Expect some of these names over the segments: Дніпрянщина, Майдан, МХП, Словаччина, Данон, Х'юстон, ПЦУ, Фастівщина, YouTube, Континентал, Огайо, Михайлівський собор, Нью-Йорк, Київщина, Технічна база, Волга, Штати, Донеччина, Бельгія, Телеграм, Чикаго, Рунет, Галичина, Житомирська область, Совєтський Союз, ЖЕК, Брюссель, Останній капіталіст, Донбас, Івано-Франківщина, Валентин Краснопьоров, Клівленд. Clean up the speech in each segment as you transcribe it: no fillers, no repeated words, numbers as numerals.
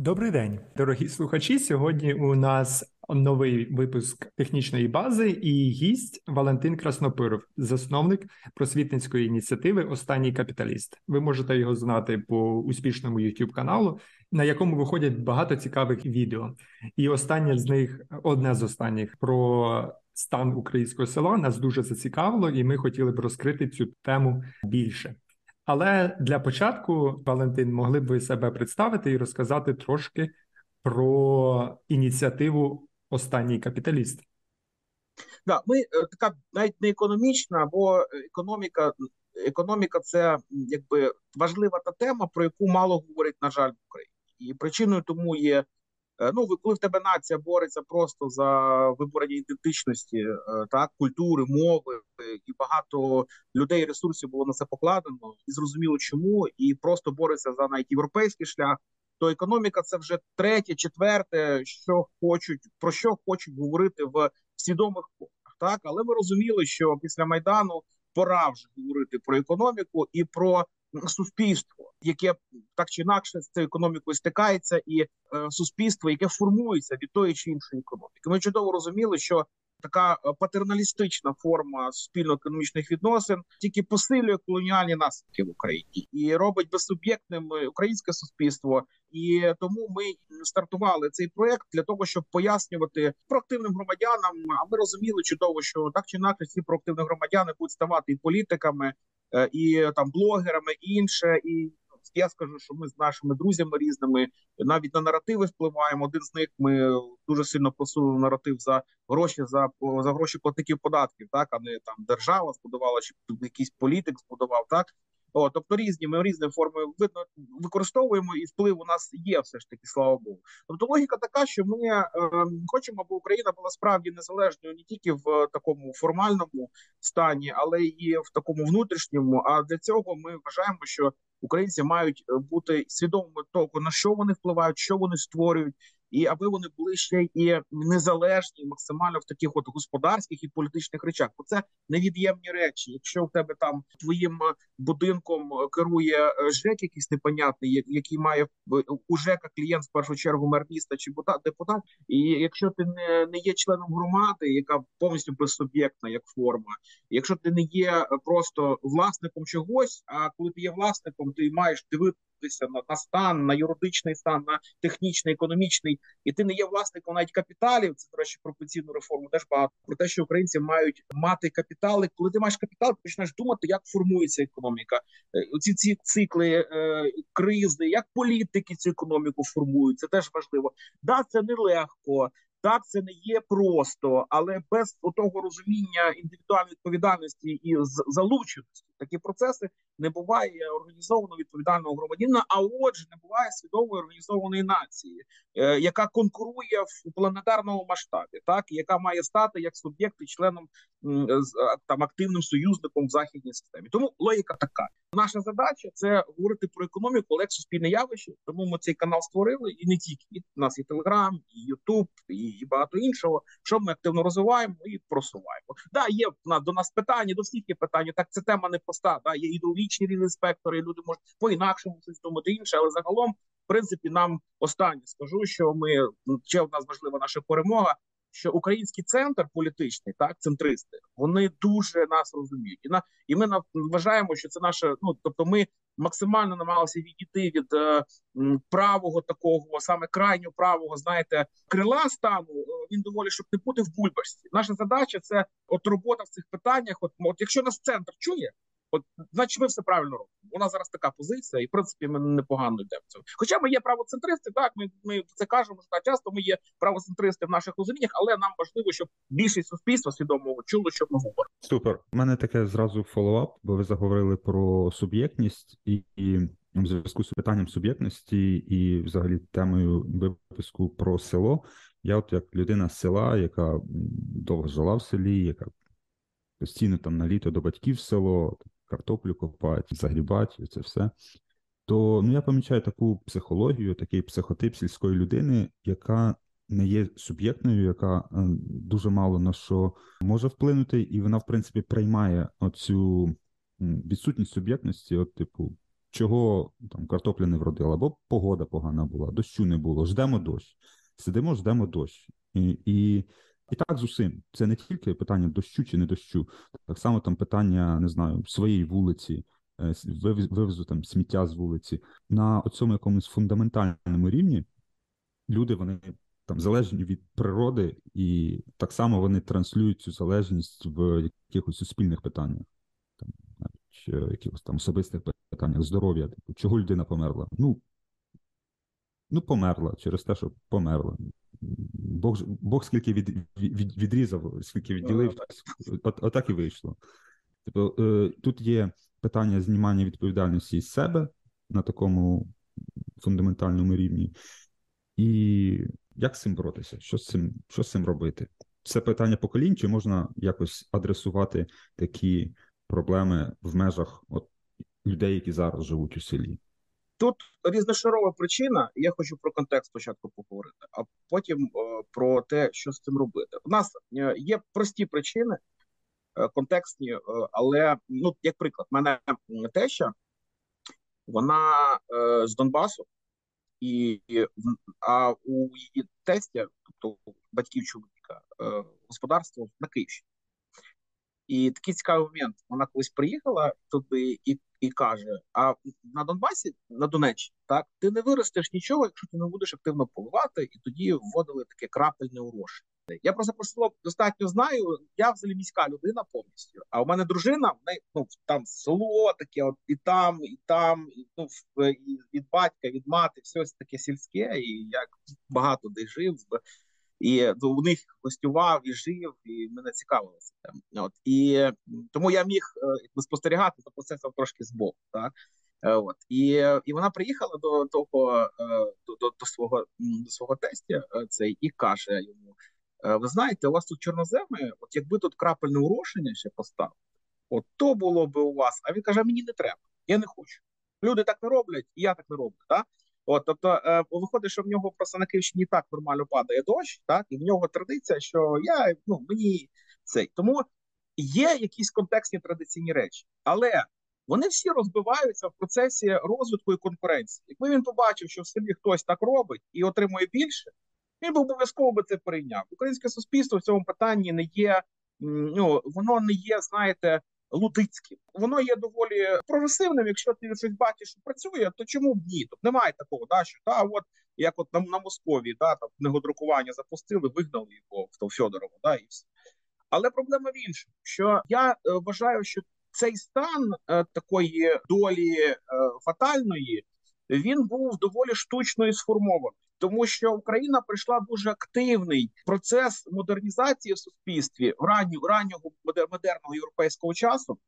Добрий день, дорогі слухачі. Сьогодні у нас новий випуск технічної бази і гість Валентин Краснопьоров, засновник просвітницької ініціативи «Останній капіталіст». Ви можете його знати по успішному YouTube каналу, на якому виходять багато цікавих відео. І останнє з них, одне з останніх, про стан українського села нас дуже зацікавило, і ми хотіли б розкрити цю тему більше. Але для початку, Валентин, могли б ви себе представити і розказати трошки про ініціативу «Останній капіталіст»? Да, ми така навіть не економічна, бо економіка – це якби важлива та тема, про яку мало говорить, на жаль, в Україні. І причиною тому є, коли в тебе нація бореться просто за виборення ідентичності, так, культури, мови, і багато людей, ресурсів було на це покладено, і зрозуміло чому, і просто бореться за навіть європейський шлях, то економіка – це вже третє, четверте, про що хочуть говорити в свідомих формах, так. Але ми розуміли, що після Майдану пора вже говорити про економіку і про суспільство, яке так чи інакше з цією економікою стикається, і суспільство, яке формується від тої чи іншої економіки. Ми чудово розуміли, що така патерналістична форма суспільно-економічних відносин тільки посилює колоніальні наслідки в Україні і робить безсуб'єктним українське суспільство. І тому ми стартували цей проект для того, щоб пояснювати проактивним громадянам, а ми розуміли чудово, що так чи інакше ці проактивні громадяни будуть ставати і політиками, і там блогерами, і інше. І я скажу, що ми з нашими друзями різними навіть на наративи впливаємо. Один з них, ми дуже сильно просунули наратив за гроші, за гроші платників податків, так, а не там держава збудувала чи якийсь політик збудував, так. Тобто ми різні форми використовуємо, і вплив у нас є все ж таки, слава Богу. Тобто логіка така, що ми хочемо, аби Україна була справді незалежною не тільки в такому формальному стані, але і в такому внутрішньому. А для цього ми вважаємо, що українці мають бути свідомими того, на що вони впливають, що вони створюють, і аби вони були ще і незалежні максимально в таких от господарських і політичних речах. Бо це невід'ємні речі. Якщо в тебе там твоїм будинком керує ЖЕК якийсь непонятний, який має у ЖЕКа клієнт в першу чергу мер міста чи депутат, і якщо ти не є членом громади, яка повністю безсуб'єктна як форма, якщо ти не є просто власником чогось, а коли ти є власником, ти маєш дивитися на стан, на юридичний стан, на технічний, економічний, і ти не є власником навіть капіталів. Це, до речі, про пенсійну реформу теж багато, про те, що українці мають мати капітали. Коли ти маєш капітал, ти починаєш думати, як формується економіка. Оці ці цикли кризи, як політики цю економіку формують, це теж важливо. Да, це нелегко. Так, це не є просто, але без того розуміння індивідуальної відповідальності і залученості такі процеси не буває організованого відповідального громадянина, а отже, не буває свідомої організованої нації, яка конкурує в планетарному масштабі, так, яка має стати як суб'єкт і членом там активним союзником в західній системі. Тому логіка така. Наша задача – це говорити про економіку, але як суспільне явище. Тому ми цей канал створили, і не тільки. І у нас є Телеграм, і YouTube, і багато іншого, що ми активно розвиваємо і просуваємо. Да, є до нас питання, до всіх є питання. Так, це тема непроста. Да, є ідеологічні різні спектри, і люди можуть по-інакшому щось думати інше, але загалом, в принципі, нам останнє скажу, що ще одна важлива наша перемога, що український центр політичний, так, центристи, вони дуже нас розуміють. І ми вважаємо, що це наше, тобто ми максимально намагалися відійти від правого такого, саме крайньо правого, знаєте, крила стану, він доволі, щоб не бути в бульбашці. Наша задача – це от робота в цих питаннях, от якщо нас центр чує, значить, ми все правильно робимо. У нас зараз така позиція, і, в принципі, ми непогано йдемо в цьому. Хоча ми є правоцентристи, так, ми це кажемо, що часто ми є правоцентристи в наших розуміннях, але нам важливо, щоб більшість суспільства свідомого чуло, що ми говоримо. Супер. У мене таке зразу фоллоуап, бо ви заговорили про суб'єктність, і в зв'язку з питанням суб'єктності і, взагалі, темою випуску про село. Я от як людина з села, яка довго жила в селі, яка постійно там на літо до батьків в село, картоплю копати, загрібати, це все, то я помічаю таку психологію, такий психотип сільської людини, яка не є суб'єктною, яка дуже мало на що може вплинути, і вона, в принципі, приймає оцю відсутність суб'єктності, чого там картопля не вродила, бо погода погана була, дощу не було, ждемо дощ. Сидимо, ждемо дощ. І так з усім. Це не тільки питання дощу чи не дощу, так само там питання, не знаю, своєї вулиці, вивезу там сміття з вулиці. На цьому якомусь фундаментальному рівні люди, вони там залежні від природи, і так само вони транслюють цю залежність в якихось суспільних питаннях, там, навіть якихось там особистих питаннях, здоров'я, типу, чого людина померла? Ну, померла через те, що померла. Бог скільки відрізав, скільки відділив, отак і вийшло. Тобто тут є питання знімання відповідальності із себе на такому фундаментальному рівні. І як з цим боротися? Що з цим робити? Це питання поколінь, чи можна якось адресувати такі проблеми в межах от, людей, які зараз живуть у селі? Тут різношарова причина, я хочу про контекст спочатку поговорити, а потім про те, що з цим робити. У нас є прості причини, контекстні, але, ну, як приклад, в мене теща, вона з Донбасу, а у її тестя, тобто батьків чоловіка, господарство на Київщині. І такий цікавий момент, вона колись приїхала туди і каже, а на Донбасі, на Донеччині, так, ти не виростеш нічого, якщо ти не будеш активно поливати, і тоді вводили таке крапельне орошення. Я просто про село достатньо знаю, я взагалі міська людина повністю, а у мене дружина, в неї, ну, там село таке, от, і там, ну, і від батька, від мати, все таке сільське, і я багато де жив, і у них гостював, і жив, і мене цікавилося. От. І тому я міг спостерігати за процесом трошки збоку. Так? От. І вона приїхала до свого тестя цей, і каже йому, ви знаєте, у вас тут чорноземи, от якби тут крапельне урошення ще поставили, от то було би у вас. А він каже, мені не треба, я не хочу. Люди так не роблять, і я так не роблю. Так? От, тобто, виходить, що в нього просто на Київщині так нормально падає дощ, так, і в нього традиція, що я, ну, мені цей. Тому є якісь контекстні традиційні речі, але вони всі розбиваються в процесі розвитку і конкуренції. Якби він побачив, що в селі хтось так робить і отримує більше, він би обов'язково би це прийняв. Українське суспільство в цьому питанні не є, ну, воно не є, знаєте, лудицьким. Воно є доволі прогресивним, якщо ти щось бачиш, що працює, то чому б ні? Тобто немає такого, да, що та, от, як от на Московії, да, там книгодрукування запустили, вигнали його в Фьодорова, да, і все. Але проблема в іншому, що я вважаю, що цей стан такої долі фатальної, він був доволі штучно і сформований. Тому що Україна пройшла дуже активний процес модернізації в суспільстві раннього модерного європейського часу.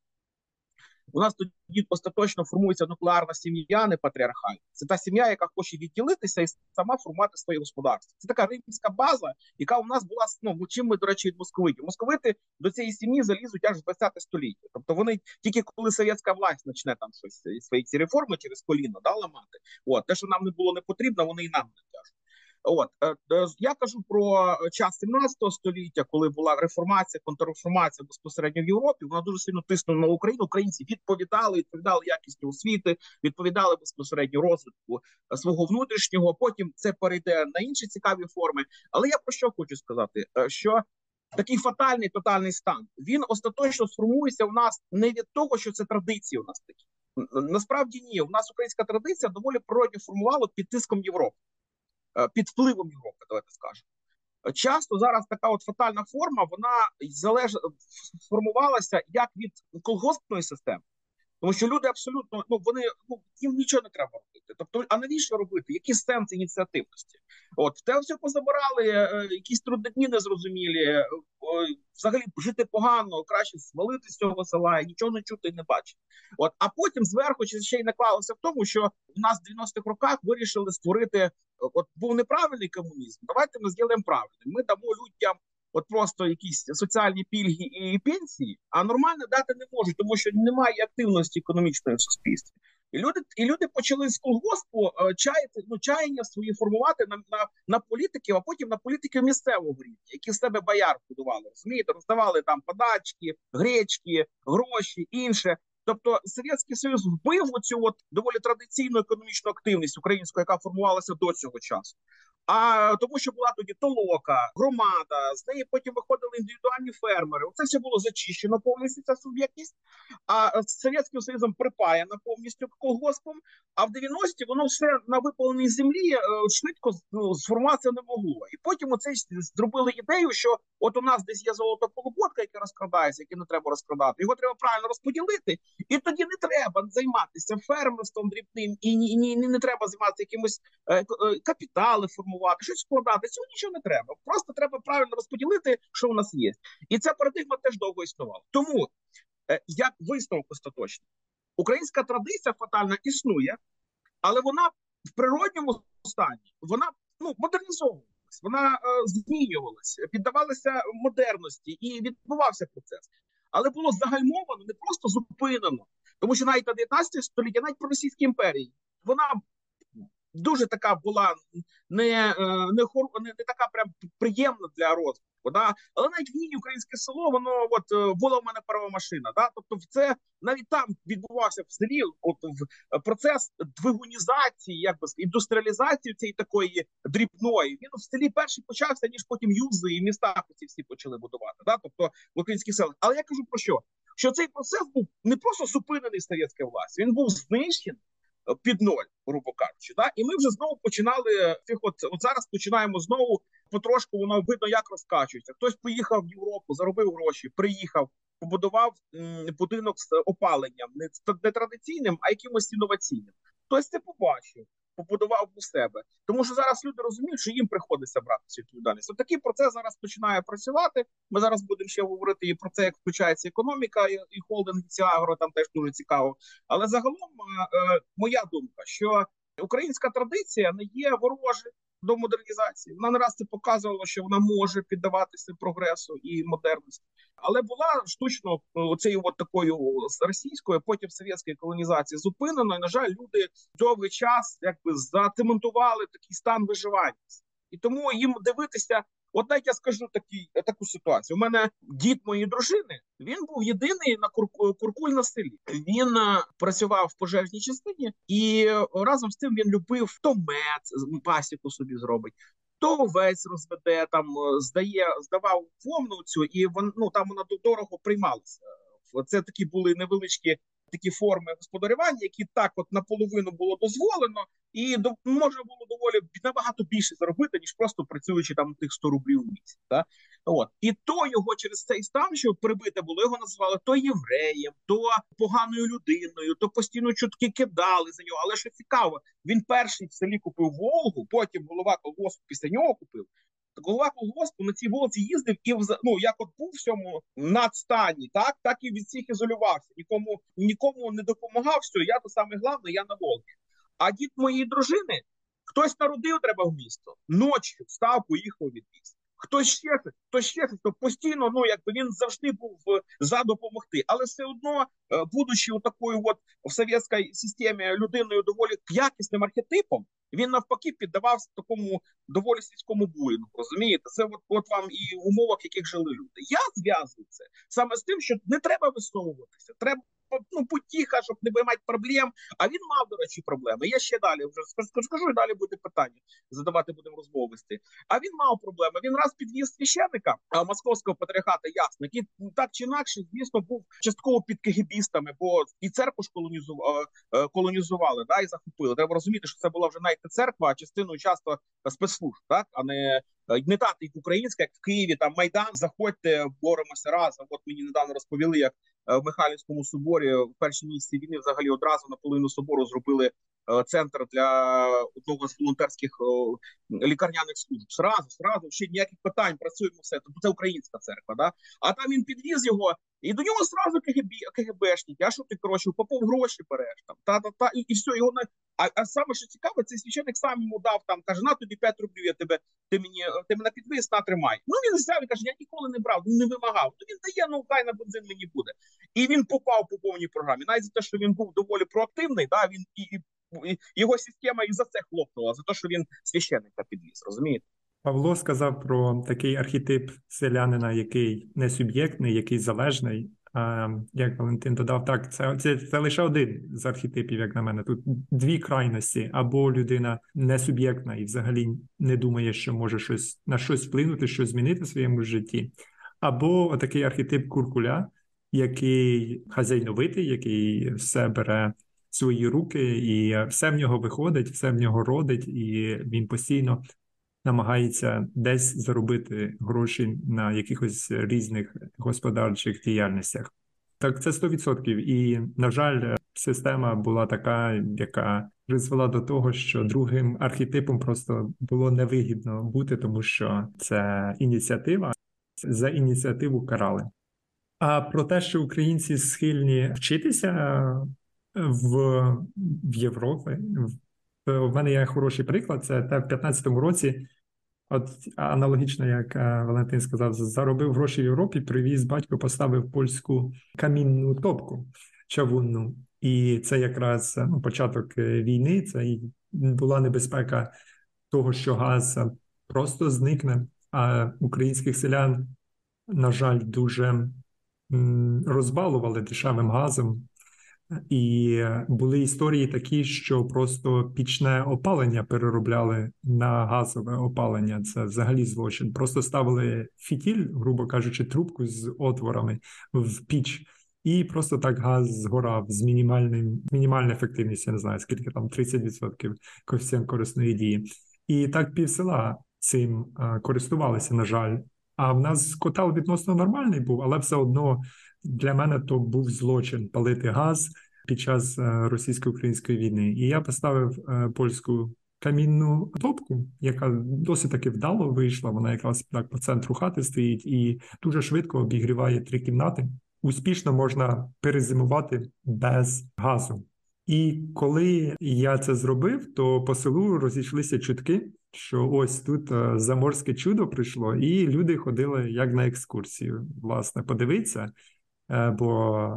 У нас тоді остаточно формується нуклеарна сім'я, не патріархальна. Це та сім'я, яка хоче відділитися і сама формувати своє господарство. Це така римська база, яка у нас була, ну, чим ми, до речі, від московитів. Московити до цієї сім'ї залізуть аж в 20 століття. Тобто вони тільки коли совєтська власть почне там щось, свої ці реформи через коліно, да, ламати. От, те, що нам не було не потрібно, вони і нам не кажуть. От, я кажу про час 17 століття, коли була реформація, контрреформація безпосередньо в Європі, вона дуже сильно тиснула на Україну, українці відповідали якісні освіти, відповідали безпосередньо розвитку свого внутрішнього, потім це перейде на інші цікаві форми. Але я про що хочу сказати, що такий фатальний тотальний стан, він остаточно сформується у нас не від того, що це традиції у нас такі. Насправді ні, у нас українська традиція доволі природньо формувала під тиском Європи. Під впливом Європи, давайте скажемо. Часто зараз така от фатальна форма, вона сформувалася як від колгоспної системи. Тому що люди абсолютно, ну, вони, ну, їм нічого не треба робити. Тобто, а навіщо робити? Який сенс ініціативності? От, те все позабирали, якісь трудодні незрозумілі, взагалі жити погано, краще звалити з цього села, і нічого не чути і не бачити. От, а потім зверху ще й наклалося в тому, що в нас в 90-х роках вирішили створити, от був неправильний комунізм, давайте ми зробимо правильний. Ми дамо людям от просто якісь соціальні пільги і пенсії, а нормально дати не можуть, тому що немає активності економічної в суспільстві. І люди почали з колгоспу чаяння свої формувати на політиків, а потім на політиків місцевого рівня, які в себе бояр будували, розумієте, роздавали там подачки, гречки, гроші, інше. Тобто Совєтський Союз вбив оцю от доволі традиційну економічну активність українську, яка формувалася до цього часу. А тому, що була тоді толока, громада, з неї потім виходили індивідуальні фермери. Це все було зачищено повністю, ця суб'єктність. А з Совєтським Союзом припаяна повністю колгоспом. А в 90-ті воно все на випаленій землі швидко сформуватися не могло. І потім оце зробили ідею, що от у нас десь є золота колоботка, яка розкрадається, яку не треба розкрадати. Його треба правильно розподілити. І тоді не треба займатися фермерством дрібним, і не треба займатися якимось капітали формувати, щось складати. Цього нічого не треба. Просто треба правильно розподілити, що в нас є. І ця парадигма теж довго існувала. Тому, як висновок остаточний, українська традиція фатально існує, але вона в природньому стані, вона модернізована. Вона змінювалася, піддавалася модерності і відбувався процес. Але було загальмовано, не просто зупинено. Тому що навіть на 19 століття, навіть про Російській імперії, вона дуже така була не така прям приємна для розвитку. Да? Але навіть в ній українське село, воно от була в мене парова машина. Да? Тобто це навіть там відбувався в селі процес двигунізації, індустріалізації цієї такої дрібної. Він в селі перший почався, ніж потім юзи і в містах ці всі почали будувати. Да? Тобто в українських селах. Але я кажу про що? Що цей процес був не просто зупинений совєтською властю, він був знищений під ноль, грубо кажучи. Да? І ми вже знову починали, от зараз починаємо знову, потрошку воно видно, як розкачується. Хтось поїхав в Європу, заробив гроші, приїхав, побудував будинок з опаленням, не традиційним, а якимось інноваційним. Хтось це побачив, побудував у себе. Тому що зараз люди розуміють, що їм приходиться брати цю відповідальність. От такий процес зараз починає працювати. Ми зараз будемо ще говорити і про це, як включається економіка і холдинг, і агро, там теж дуже цікаво. Але загалом моя думка, що українська традиція не є ворожою до модернізації. Вона не раз це показувала, що вона може піддаватися прогресу і модерності. Але була штучно оцею такою російською, потім совєтської колонізації зупинено, і, на жаль, люди довгий час зацементували такий стан виживання. І тому їм дивитися, от навіть я скажу таку ситуацію. У мене дід моєї дружини, він був єдиний на куркуль на селі. Він працював в пожежній частині, і разом з тим він любив то мед, пасіку собі зробить, то овець розведе, там здавав вовну цю, і там вона дорого приймалася. Це такі були невеличкі такі форми господарювання, які так от наполовину було дозволено, і можна було доволі набагато більше заробити, ніж просто працюючи там тих 100 рублів в місяць. Да? От. І то його через цей стан, що прибите було, його називали то євреєм, то поганою людиною, то постійно чутки кидали за нього. Але що цікаво, він перший в селі купив Волгу, потім голова колгоспу після нього купив. Голова колгоспу на цій Волзі їздив і як от був в цьому надстані, так і від всіх ізолювався. Нікому не допомагав, що я то саме головне, я на Волгі. А дід моєї дружини, хтось народив треба в місто, ночі встав, поїхав від міста. Хтось ще, то постійно, він завжди був за допомогти. Але все одно, будучи такою в совєтській системі людиною доволі якісним архетипом, він навпаки піддавався такому доволі сільському булінгу, розумієте? Це от вам і умови, в яких жили люди. Я зв'язую це саме з тим, що не треба висовуватися, треба потіха, щоб не мати проблем. А він мав, до речі, проблеми. Я ще далі вже скажу, і далі буде питання. Задавати будемо розмову вести. А він мав проблеми. Він раз підвіз священника московського патріархата, ясно, який так чи інакше, звісно, був частково під кегебістами, бо і церкву ж колонізували, і захопили. Треба розуміти, що це була вже навіть не церква, а частиною часто спецслужб, а не та українська, як в Києві, там Майдан, заходьте, боремося разом. От мені недавно розповіли, як в Михайлівському соборі в перші місяці війни взагалі одразу на половину собору зробили центр для одного з волонтерських лікарняних служб. Зразу, ще ніяких питань, працюємо все. Тобто це українська церква, да? А там він підвіз його, і до нього зразу КГБшники, а що ти, попов гроші береш, і все, його не... А саме, що цікаво, цей священик сам йому дав, каже, на тобі 5 рублів, ти мене підвіз, на, тримай. Він взяв і каже, я ніколи не брав, не вимагав. Він дає, хай на бензин мені буде. І він попав по повній програмі. Навіть за те, що він був доволі проактивний, його система і за це хлопнула, за те, що він священника підвіз, розумієте? Павло сказав про такий архетип селянина, який не суб'єктний, який залежний, Як Валентин додав, так, це лише один з архетипів, як на мене. Тут дві крайності. Або людина не суб'єктна і взагалі не думає, що може щось, на щось вплинути, щось змінити в своєму житті. Або отакий архетип куркуля, який хазяйновитий, який все бере в свої руки, і все в нього виходить, все в нього родить, і він постійно намагається десь заробити гроші на якихось різних господарчих діяльностях. Так, це 100%. І, на жаль, система була така, яка призвела до того, що другим архетипом просто було невигідно бути, тому що це ініціатива, за ініціативу карали. А про те, що українці схильні вчитися в Європі, в мене є хороший приклад, це те, в 15-му році, от аналогічно, як Валентин сказав, заробив гроші в Європі, привіз батько, поставив польську камінну топку чавунну. І це якраз початок війни, це і була небезпека того, що газ просто зникне, а українських селян, на жаль, дуже розбалували дешевим газом. І були історії такі, що просто пічне опалення переробляли на газове опалення. Це взагалі злочин. Просто ставили фітіль, грубо кажучи, трубку з отворами в піч. І просто так газ згорав з мінімальною ефективністю, я не знаю, скільки там, 30% коефіцієнт корисної дії. І так пів села цим користувалися, на жаль. А в нас котел відносно нормальний був, але все одно для мене то був злочин палити газ під час російсько-української війни. І я поставив польську камінну топку, яка досить таки вдало вийшла, вона якраз так по центру хати стоїть і дуже швидко обігріває три кімнати. Успішно можна перезимувати без газу. І коли я це зробив, то по селу розійшлися чутки, що ось тут заморське чудо прийшло, і люди ходили як на екскурсію, власне, подивитися, бо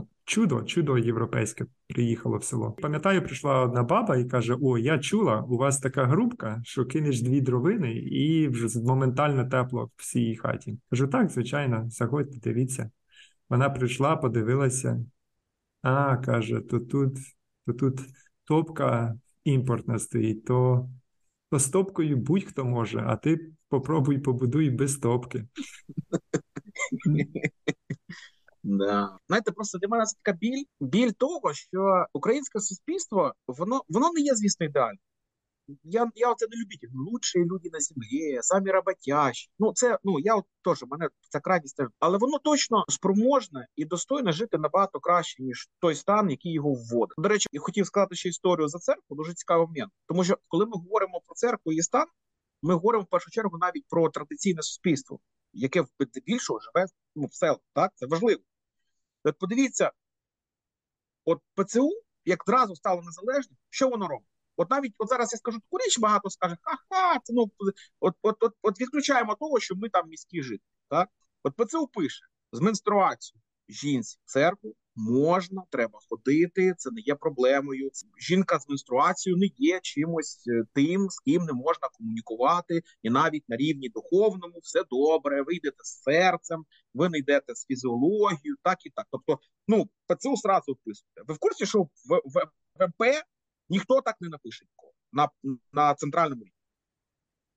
чудо європейське приїхало в село. Пам'ятаю, прийшла одна баба і каже: "О, я чула, у вас така грубка, що кинеш дві дровини і вже моментально тепло в всій хаті". Кажу: "Так, звичайно, заходьте, дивіться". Вона прийшла, подивилася, каже, то тут топка імпортна стоїть, то з топкою будь-хто може, а ти попробуй побудуй без топки. Да. Знаєте, просто для мене це така біль того, що українське суспільство, воно не є, звісно, ідеальне. Я оце не любитель. Лучші люди на землі, самі роботящі. Я теж, мене ця крайність. Але воно точно спроможне і достойно жити набагато краще, ніж той стан, який його вводить. До речі, я хотів сказати ще історію за церкву, дуже цікавий момент. Тому що, коли ми говоримо про церкву і стан, ми говоримо в першу чергу навіть про традиційне суспільство, яке в більшого живе в селах. Так? Це важливо. От подивіться, от ПЦУ, як одразу стало незалежним, що воно робить? От навіть от зараз я скажу таку річ, багато скаже, відключаємо того, що ми там міські жителі. Так? От ПЦУ пише, з менструацією жінці в церкву можна, треба ходити, це не є проблемою. Жінка з менструацією не є чимось тим, з ким не можна комунікувати, і навіть на рівні духовному все добре, ви йдете з серцем, ви не йдете з фізіологією, так і так. Тобто, ПЦУ сразу вписує. Ви в курсі, що в МП ніхто так не напише нікого на центральному рівні.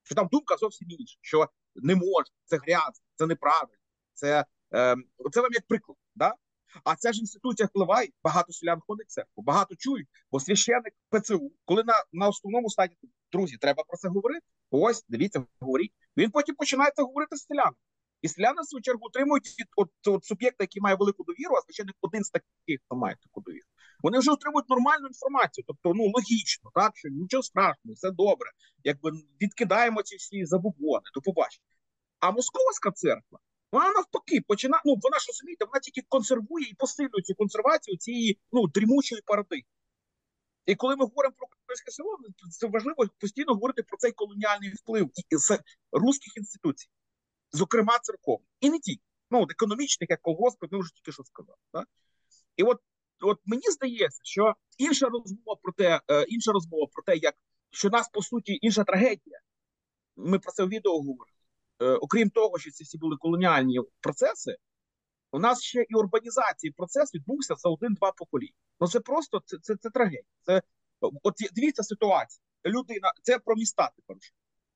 Що там думка зовсім інша, що не можна, це грязно, це неправильно, це вам як приклад. Да? А ця ж інституція впливає, багато селян ходить в церкву, багато чують, бо священник ПЦУ, коли на основному статі, друзі, треба про це говорити, ось, дивіться, говоріть, він потім починає це говорити з селянами. І селяни, в свою чергу, отримують від суб'єкта, який має велику довіру, а звичайно, один з таких, хто має таку довіру. Вони вже отримують нормальну інформацію, тобто, логічно, так, що нічого страшного, все добре, якби відкидаємо ці всі забобони, то побачите. А московська церква, вона навпаки починає, вона ж, розумієте, вона тільки консервує і посилює цю консервацію цієї, дрімучої парадигми. І коли ми говоримо про українське село, це важливо постійно говорити про цей колоніальний вплив з русських інституцій. Зокрема, церков. І не тільки. Економічних, як колгосп, ми вже тільки що сказали. Так? І от мені здається, що інша розмова про те, що нас, по суті, інша трагедія. Ми про це у відео говоримо. Окрім того, що ці всі були колоніальні процеси, У нас ще і урбанізації процес відбувся за один-два покоління. Ну це просто це трагедія. Це от дивіться ситуація. Людина, це про міста тепер.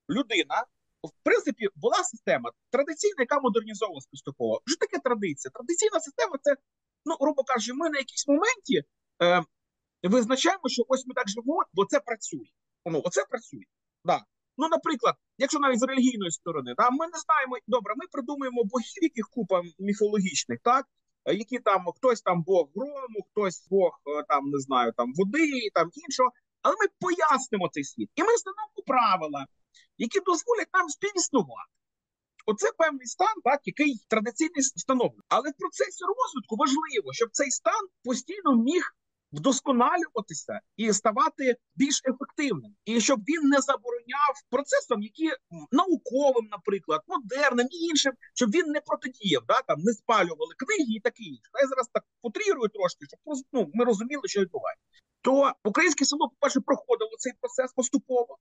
Людина, в принципі, була система традиційна, яка модернізовувалась поступово. Що таке традиція? Традиційна система це, ну, грубо кажучи, ми на якійсь моменті визначаємо, що ось ми так живемо, бо це працює. Ну, оце працює. Да. Ну, наприклад, якщо навіть з релігійної сторони, да, ми не знаємо, добре, ми придумуємо богів, яких купа міфологічних, так, які там, хтось там бог грому, хтось бог, там, не знаю, там, води, там, іншого, але ми пояснимо цей світ. І ми встановимо правила, які дозволять нам співіснувати. Оце певний стан, так, який традиційний встановлений. Але в процесі розвитку важливо, щоб цей стан постійно міг вдосконалюватися і ставати більш ефективним. І щоб він не забороняв процесам, які науковим, наприклад, модерним і іншим, щоб він не протидіяв, да? Там, не спалювали книги і таке інше. Я зараз так утрирую трошки, щоб, ну, ми розуміли, що відбувається. То українське село, по-перше, проходило цей процес поступово.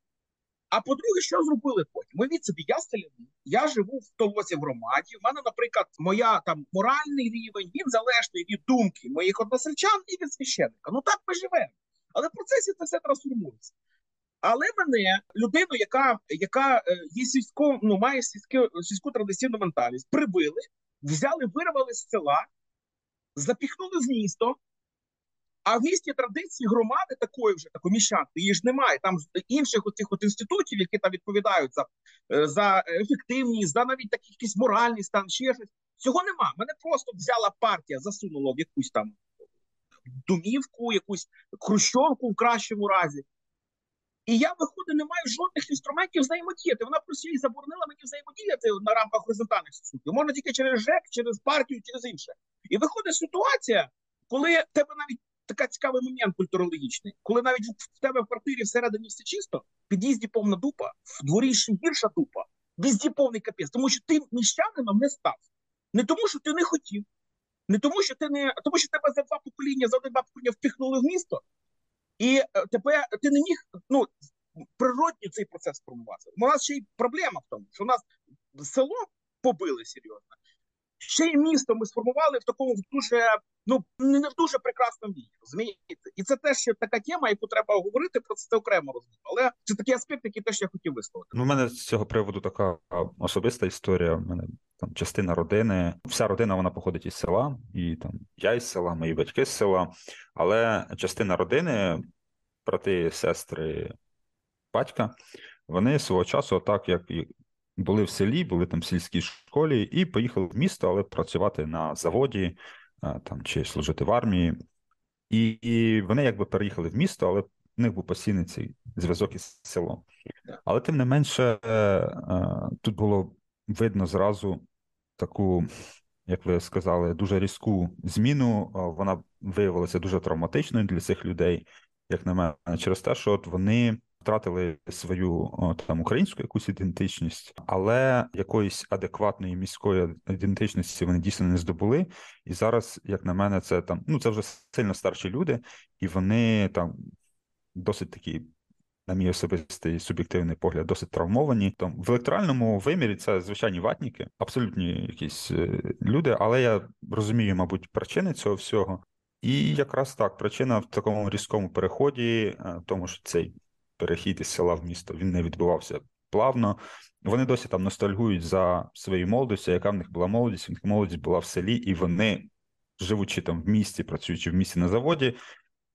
А по-друге, що зробили потім? Уявіть собі, я селянин, я живу в толоці в громаді, в мене, наприклад, моя там моральний рівень, він залежний від думки моїх односельчан і від священника. Ну так ми живемо. Але в процесі це все трансформується. Але мене, людину, яка є сільсько, ну, має сільську традиційну ментальність, прибили, взяли, вирвали з села, запіхнули в місто. А в місті традиції громади такої вже, такої міщанки, її ж немає. Там інших оцих от інститутів, які там відповідають за ефективність, за навіть такий якийсь моральний стан, ще щось. Цього нема. Мене просто взяла партія, засунула в якусь там домівку, якусь хрущовку в кращому разі. І я, виходить, не маю жодних інструментів взаємодіяти. Вона просто їй заборонила мені взаємодіяти на рамках горизонтальних стосунків. Можна тільки через ЖЕК, через партію, через інше. І виходить ситуація, коли тебе навіть така цікавий момент культурологічний. Коли навіть в тебе в квартирі всередині все чисто, в під'їзді повна дупа, в дворі ще гірша дупа, везде повний капець. Тому що ти міщанином не став. Не тому, що ти не хотів. Не тому, що ти не... Тому, що тебе за один-два покоління впихнули в місто, і тебе ти не міг, ну, природньо цей процес формувався. У нас ще й проблема в тому, що у нас село побили серйозно. Ще й місто ми сформували в такому дуже, ну, не в дуже прекрасному віці, розумієте? І це теж така тема, яку треба говорити, про це окремо розмову. Але це такий аспект, який теж я хотів висловити. Ну, у мене з цього приводу така особиста історія. У мене там частина родини, вся родина, вона походить із села, і там я із села, мої батьки з села. Але частина родини, брати, сестри, батька, вони свого часу, так як і були в селі, були там в сільській школі і поїхали в місто, але працювати на заводі там, чи служити в армії. І вони якби переїхали в місто, але в них був постійний цей зв'язок із селом. Але тим не менше тут було видно зразу таку, як ви сказали, дуже різку зміну. Вона виявилася дуже травматичною для цих людей, як на мене, через те, що от вони втратили свою там українську якусь ідентичність, але якоїсь адекватної міської ідентичності вони дійсно не здобули. І зараз, як на мене, це там, ну, це вже сильно старші люди, і вони там досить такі, на мій особистий суб'єктивний погляд, досить травмовані. Там в електоральному вимірі це звичайні ватніки, абсолютні якісь люди, але я розумію, мабуть, причини цього всього. І якраз так, причина в такому різкому переході, тому що цей перехід із села в місто, він не відбувався плавно. Вони досі там ностальгують за свою молодість, яка в них була молодість. В них молодість була в селі, і вони, живучи там в місті, працюючи в місті на заводі,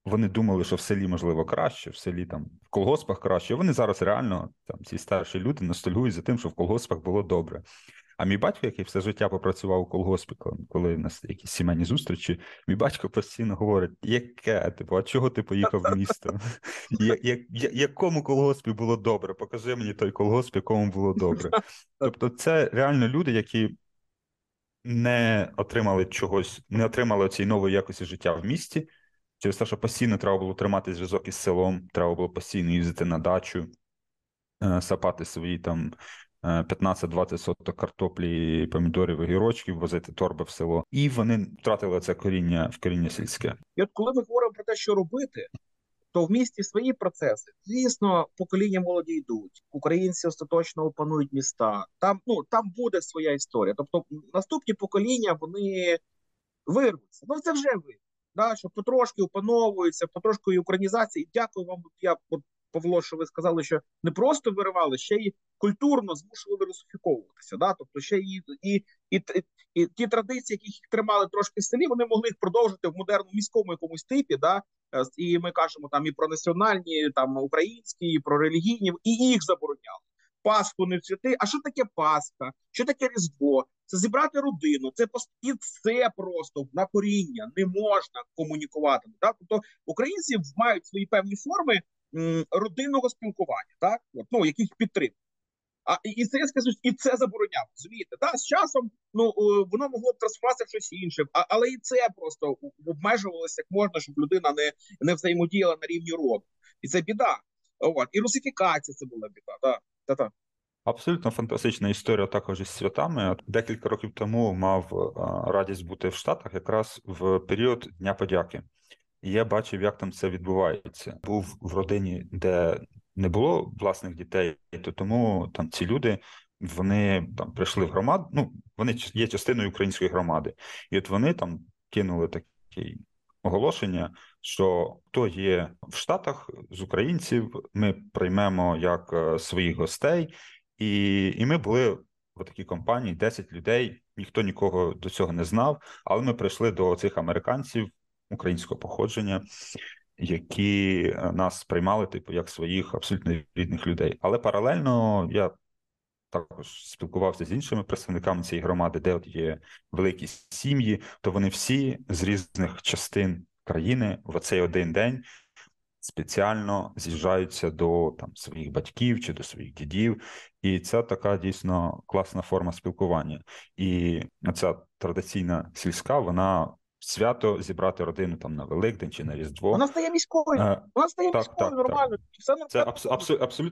вони думали, що в селі, можливо, краще, в селі там в колгоспах краще. Вони зараз реально, там ці старші люди, ностальгують за тим, що в колгоспах було добре. А мій батько, який все життя попрацював у колгоспі, коли в нас якісь сімейні зустрічі, мій батько постійно говорить: яке, типу, а чого ти поїхав в місто? Якому колгоспі було добре? Покажи мені той колгосп, якому було добре. Тобто це реально люди, які не отримали чогось, не отримали цієї нової якості життя в місті, через те, що постійно треба було тримати зв'язок із селом, треба було постійно їздити на дачу, сапати свої там 15-20 соток картоплі, помідорів, огірочків, возити торби в село. І вони втратили це коріння в коріння сільське. І от коли ми говоримо про те, що робити, то в місті свої процеси. Звісно, покоління молоді йдуть, українці остаточно опанують міста. Там, там буде своя історія. Тобто наступні покоління, вони вирвуться. Ну, це вже ви. Да? Що потрошки опановуються, потрошки і українізація. І дякую вам, я, Павло, що ви сказали, що не просто виривали, ще й культурно змушували русифіковуватися. Да? Тобто ще і ті традиції, які їх тримали трошки в селі, вони могли їх продовжити в модерному міському якомусь типі. Да? І ми кажемо там і про національні, там українські, і про релігійні, і їх забороняли. Пасху не святи. А що таке Пасха? Що таке Різдво? Це зібрати родину. Це і це просто на коріння. Не можна комунікувати. Да? Тобто українці мають свої певні форми родинного спілкування, так? Ну, яких підтримують. І це, я скажу, і це забороняв, розумієте? Та, з часом воно могло б трансформуватися в щось інше, але і це просто обмежувалося як можна, щоб людина не взаємодіяла на рівні роду. І це біда. От. І русифікація це була біда. Так. Та-та. Абсолютно фантастична історія також із святами. Декілька років тому мав радість бути в Штатах якраз в період Дня подяки. І я бачив, як там це відбувається. Був в родині, де не було власних дітей, то тому там ці люди, вони там прийшли в громаду, вони є частиною української громади. І от вони там кинули таке оголошення, що хто є в Штатах з українців, ми приймемо як своїх гостей. І ми були в такій компанії, 10 людей, ніхто нікого до цього не знав, але ми прийшли до цих американців українського походження, які нас приймали, як своїх абсолютно рідних людей. Але паралельно я також спілкувався з іншими представниками цієї громади, де от є великі сім'ї, то вони всі з різних частин країни в оцей один день спеціально з'їжджаються до там своїх батьків чи до своїх дідів. І це така дійсно класна форма спілкування. І ця традиційна сільська, вона свято зібрати родину там на Великдень чи на Різдво. Вона стає міською. Вона стає міською, нормально. Так. Це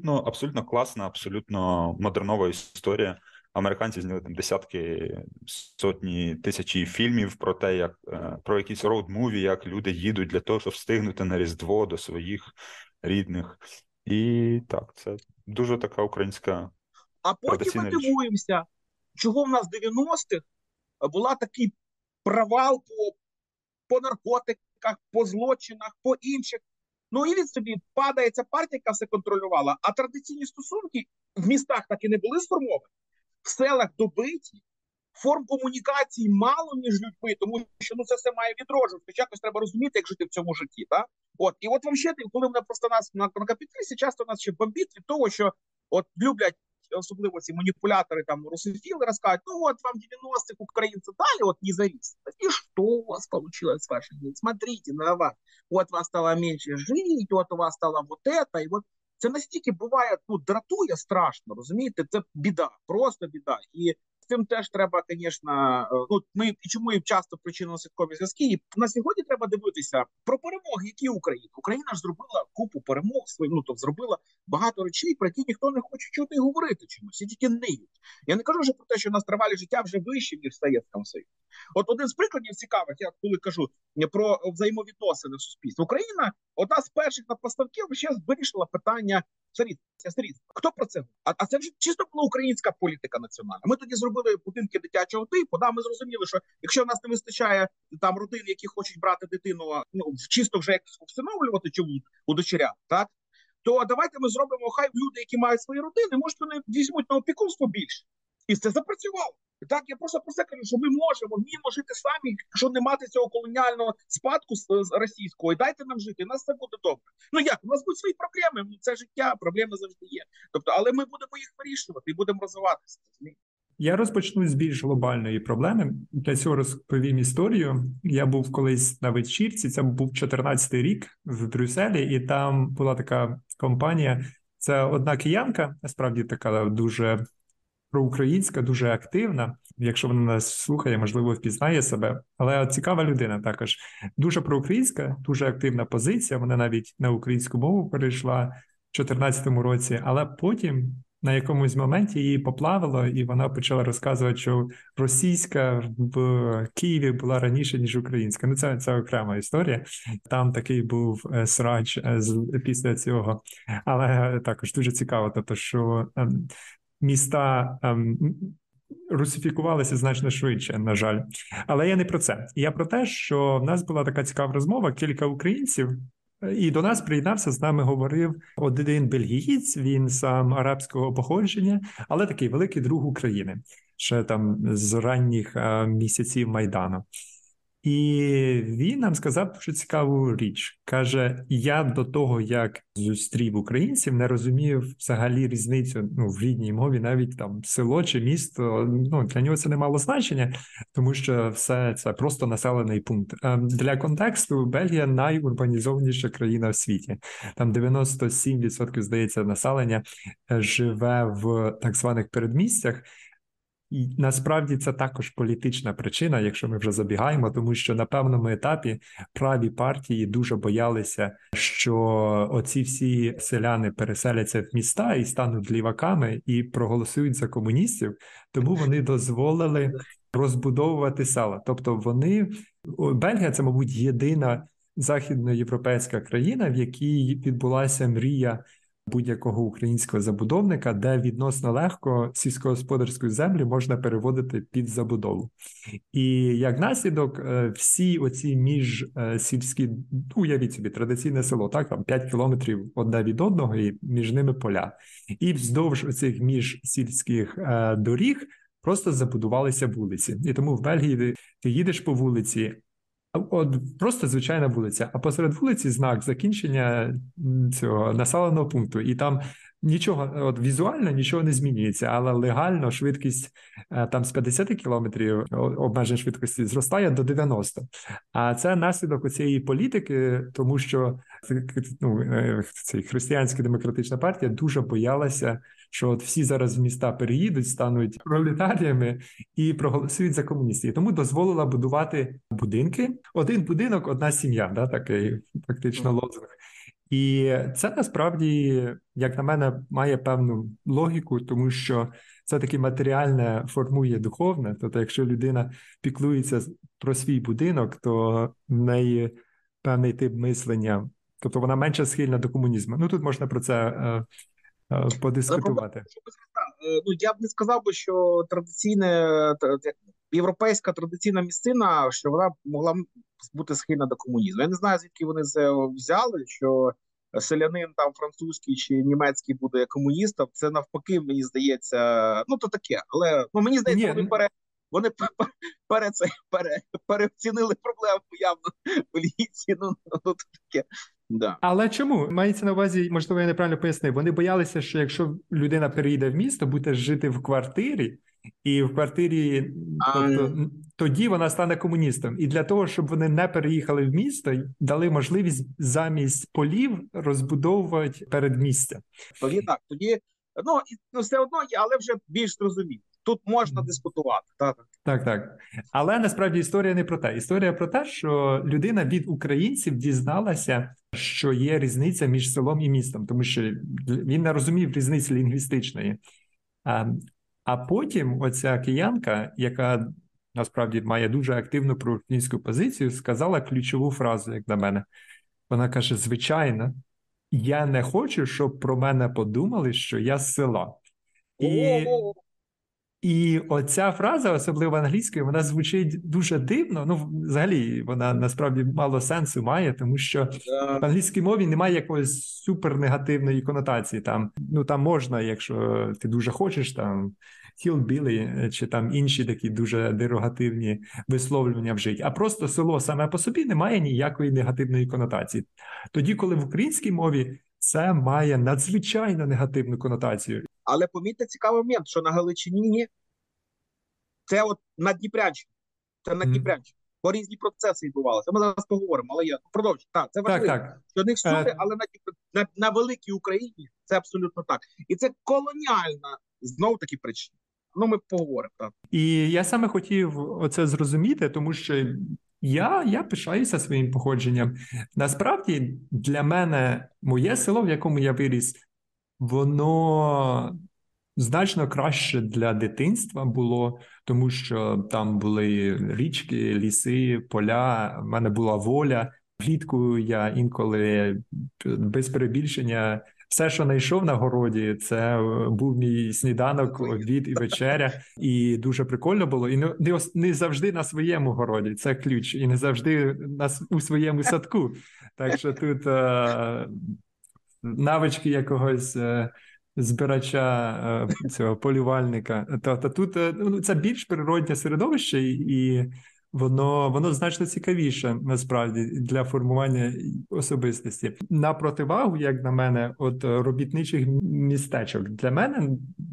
абсолютно класна, абсолютно модернова історія. Американці зняли там десятки, сотні, тисячі фільмів про те, як про якісь роуд-муві, як люди їдуть для того, щоб встигнути на Різдво до своїх рідних. І так, це дуже така українська традиційна річ. А потім ми дивуємося, чого в нас в 90-х була такий провал по наркотиках, по злочинах, по інших. Ну і від собі падає ця партія, яка все контролювала. А традиційні стосунки в містах так і не були сформовані. В селах добиті, форм комунікації мало між людьми, тому що це все має відроджуватися. Якось треба розуміти, як жити в цьому житті. Так? От. І от вам ще, коли вона просто нас на капіталісті, часто нас ще бомбіть від того, що от люблять особливо ці маніпулятори, там, русифіли, розкажуть, от вам 90-х українці дали, от не завіс. І що у вас вийшло з ваших дітей? Смотрите на вас. От вас стало менше жити, от у вас стало вот это, і от. Це настільки буває, дратує страшно, розумієте? Це біда, просто біда. І з цим теж треба, звісно, ми чому і часто причинно-наслідкові зв'язки. І на сьогодні треба дивитися про перемоги, які Україна. Україна ж зробила купу перемог, зробила багато речей, про які ніхто не хоче чути і говорити чомусь, і тільки ниють. Я не кажу вже про те, що у нас тривалі життя вже вище, ніж в Совєтському Союзі. От один з прикладів цікавих, я коли кажу про взаємовідносини в суспільстві. Україна одна з перших надпоставків ще вирішила питання старіцтва. Хто про це? А це вже чисто була українська політика національна. Ми тоді зробили будинки дитячого типу, ми зрозуміли, що якщо в нас не вистачає там родин, які хочуть брати дитину, чисто вже якось встановлювати чи удочеряти, так? То давайте ми зробимо, хай люди, які мають свої родини, може вони візьмуть на опікунство більше. І це запрацювало. Так, я просто про це кажу, що ми вміємо жити самі, якщо не мати цього колоніального спадку російського, і дайте нам жити, і нас все буде добре. У нас будуть свої проблеми, це життя, проблеми завжди є. Тобто, але ми будемо їх вирішувати і будемо розвиватися. Я розпочну з більш глобальної проблеми. Для цього розповім історію. Я був колись на вечірці, це був 14-й рік в Брюсселі, і там була така компанія, це одна киянка, насправді така дуже проукраїнська, дуже активна. Якщо вона нас слухає, можливо, впізнає себе. Але цікава людина також. Дуже проукраїнська, дуже активна позиція. Вона навіть на українську мову перейшла в 2014 році. Але потім на якомусь моменті її поплавило, і вона почала розказувати, що російська в Києві була раніше, ніж українська. Ну, це окрема історія. Там такий був срач після цього. Але також дуже цікаво, тобто, що міста русифікувалися значно швидше, на жаль. Але я не про це. Я про те, що в нас була така цікава розмова, кілька українців, і до нас приєднався, з нами говорив один бельгієць, він сам арабського походження, але такий великий друг України, ще там з ранніх місяців Майдану. І він нам сказав дуже цікаву річ. Каже, я до того, як зустрів українців, не розумів взагалі різницю в рідній мові, навіть там село чи місто, для нього це не мало значення, тому що все це просто населений пункт. Для контексту, Бельгія найурбанізованіша країна в світі. Там 97%, здається, населення живе в так званих передмістях. І насправді це також політична причина, якщо ми вже забігаємо, тому що на певному етапі праві партії дуже боялися, що оці всі селяни переселяться в міста і стануть ліваками і проголосують за комуністів, тому вони дозволили розбудовувати села. Тобто вони... Бельгія – це, мабуть, єдина західноєвропейська країна, в якій відбулася мрія будь-якого українського забудовника, де відносно легко сільськогосподарську землю можна переводити під забудову. І як наслідок, всі оці міжсільські, уявіть собі, традиційне село, так, там 5 кілометрів одне від одного і між ними поля. І вздовж оцих міжсільських доріг просто забудувалися вулиці. І тому в Бельгії ти їдеш по вулиці, от просто звичайна вулиця, а посеред вулиці знак закінчення цього населеного пункту. І там нічого, от візуально нічого не змінюється, але легально швидкість там з 50 кілометрів обмежень швидкості зростає до 90. А це наслідок цієї політики, тому що християнська демократична партія дуже боялася, що от всі зараз в міста переїдуть, стануть пролетаріями і проголосують за комуністів. Тому дозволила будувати будинки. Один будинок, одна сім'я, да, такий фактично лозунг. І це насправді, як на мене, має певну логіку, тому що це таке матеріальне формує духовне. Тобто, якщо людина піклується про свій будинок, то в неї певний тип мислення, тобто вона менше схильна до комунізму. Ну, тут можна про це подискутувати. Я б не сказав би, що традиційне, європейська традиційна місцина, що вона могла бути схильна до комунізму. Я не знаю, звідки вони це взяли, що селянин там французький чи німецький буде комуністом. Це навпаки, мені здається, то таке. Але мені здається, вони переоцінили проблему явно поліції. То таке. Да. Але чому? Мається на увазі, можливо, я неправильно пояснив. Вони боялися, що якщо людина переїде в місто, буде жити в квартирі, і в квартирі тоді вона стане комуністом. І для того, щоб вони не переїхали в місто, дали можливість замість полів розбудовувати передмістя. Тоді так, все одно, але вже більш зрозуміло. Тут можна дискутувати. Так. Але насправді історія не про те. Історія про те, що людина від українців дізналася, що є різниця між селом і містом, тому що він не розумів різниці лінгвістичної. А потім оця киянка, яка насправді має дуже активну проукраїнську позицію, сказала ключову фразу, як на мене. Вона каже, звичайно, я не хочу, щоб про мене подумали, що я з села. І оця фраза, особливо англійською, вона звучить дуже дивно. Взагалі, вона насправді мало сенсу має, тому що в англійській мові немає якоїсь супернегативної конотації. Там можна, якщо ти дуже хочеш, там hillbilly чи там інші такі дуже дерогативні висловлювання вжить. А просто село саме по собі не має ніякої негативної конотації. Тоді, коли в українській мові це має надзвичайно негативну конотацію. Але помітьте цікавий момент, що на Галичині це от на Дніпрянщині. Це на Дніпрянщині. Бо різні процеси відбувалися. Ми зараз поговоримо, але я продовжу. Так, це важливо. Так. Що не всюди, але на великій Україні це абсолютно так. І це колоніальна знов-таки причина. Ми поговоримо. Так. І я саме хотів оце зрозуміти, тому що я пишаюся своїм походженням. Насправді для мене моє село, в якому я виріс, воно Значно краще для дитинства було, тому що там були річки, ліси, поля, в мене була воля. Влітку я інколи, без перебільшення, все, що знайшов на городі, це був мій сніданок, обід і вечеря. І дуже прикольно було. І не завжди на своєму городі, це ключ. І не завжди у своєму садку. Так що тут навички якогось збирача, цього полювальника. Тобто тут це більш природне середовище, і воно значно цікавіше, насправді, для формування особистості. На противагу, як на мене, от робітничих містечок. Для мене,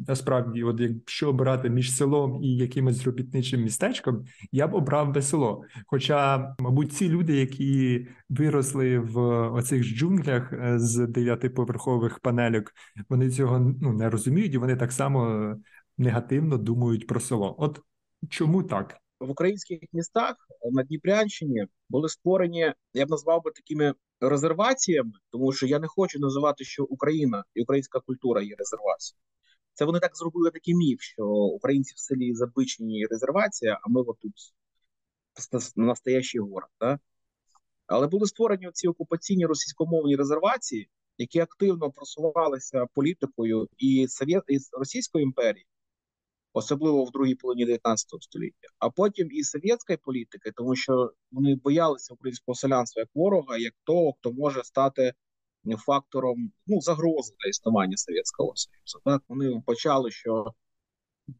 насправді, от якщо обирати між селом і якимось робітничим містечком, я б обрав би село. Хоча, мабуть, ці люди, які виросли в оцих джунглях з 9-поверхових панельок, вони цього не розуміють, і вони так само негативно думають про село. От чому так? В українських містах на Дніпрянщині були створені, я б назвав би такими резерваціями, тому що я не хочу називати, що Україна і українська культура є резервацією. Це вони так зробили такий міф, що українці в селі забичені резервація, а ми отут настоящий город. Да? Але були створені ці окупаційні російськомовні резервації, які активно просувалися політикою і Російської імперії, особливо в другій половині 19 століття, а потім і совєтської політики, тому що вони боялися українського селянства як ворога, як того, хто може стати фактором загрози для існування Совєтського Союзу. Так? Вони почали, що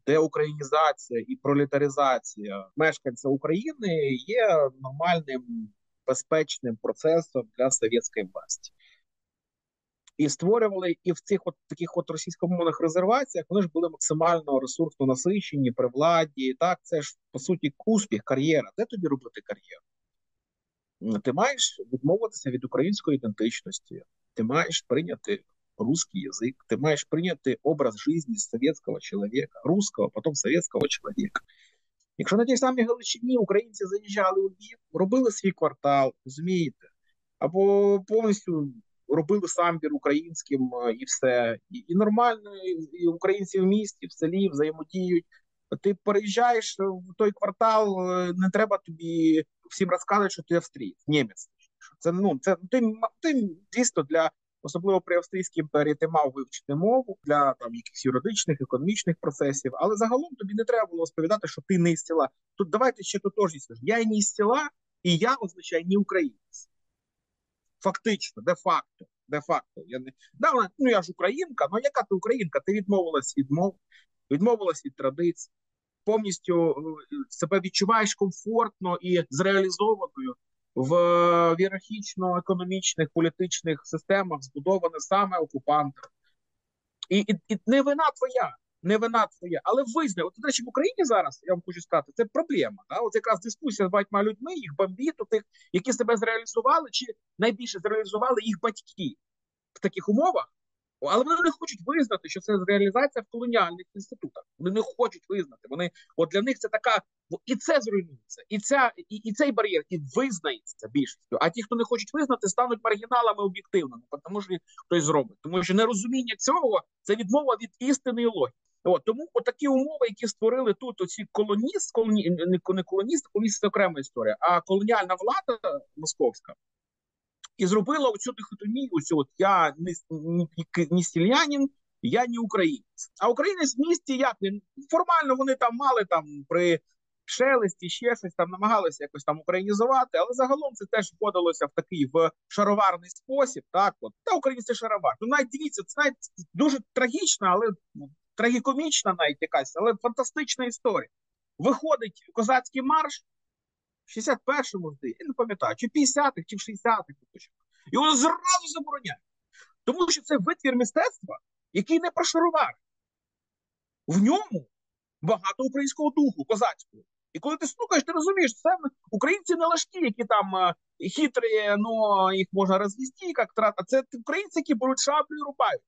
деукраїнізація і пролетаризація мешканця України є нормальним, безпечним процесом для совєтської власті. І створювали, і в цих таких російськомовних резерваціях вони ж були максимально ресурсно насичені при владі. Так, це ж, по суті, успіх, кар'єра. Де тобі робити кар'єру? Ти маєш відмовитися від української ідентичності, ти маєш прийняти русский язик, ти маєш прийняти образ життя совєтського чоловіка, русского, потім совєтського чоловіка. Якщо на тій самій Галичині українці заїжджали у Львів, робили свій квартал, розумієте, або повністю робили самбір українським і все. І нормально, і українці в місті, в селі взаємодіють. Ти переїжджаєш в той квартал, не треба тобі всім розказувати, що ти австрієць, німець. Ти дійсно особливо при Австрійській імперії, ти мав вивчити мову для якихось юридичних, економічних процесів, але загалом тобі не треба було розповідати, що ти не із села. Тут давайте ще тотожність. Я не із села, і я означає не українець. Фактично, де-факто. Я ж українка, але яка ти українка? Ти відмовилась від мов, відмовилась від традицій, повністю себе відчуваєш комфортно і зреалізованою в ієрархічно-економічних, політичних системах, збудоване саме окупантом. І не вина твоя, але визнай. От, до речі, в Україні зараз, я вам хочу сказати, це проблема. Да? От якраз дискусія з багатьма людьми, їх бомбіт, тих, які себе зреалізували, чи найбільше зреалізували їх батьки в таких умовах, але вони не хочуть визнати, що це реалізація в колоніальних інститутах. Вони не хочуть визнати. От для них це така, і це зруйнується, і цей бар'єр, і визнається більшістю. А ті, хто не хочуть визнати, стануть маргіналами об'єктивними, тому що хтось зробить. Тому що нерозуміння цього – це відмова від істини і логіки. Тому отакі умови, які створили тут оці колоністи, це окрема історія, а колоніальна влада московська і зробила оцю дихотомію, я не сільянин, я не українець. А українець в місті формально вони там мали при шелесті, ще щось намагалися якось українізувати, але загалом це теж вводилося в такий шароварний спосіб, так от. Та українець це шаровар. Навіть дивіться, це навіть дуже трагічно, але трагікомічна навіть якась, але фантастична історія. Виходить козацький марш в 61-му, я не пам'ятаю, чи в 50-х, чи в 60-х. І воно зразу забороняє. Тому що це витвір мистецтва, який не про шаровари. В ньому багато українського духу, козацького. І коли ти слухаєш, ти розумієш, це українці не лажкі, які хитрі, їх можна розвести, а це українці, які беруть шаблю і рубають.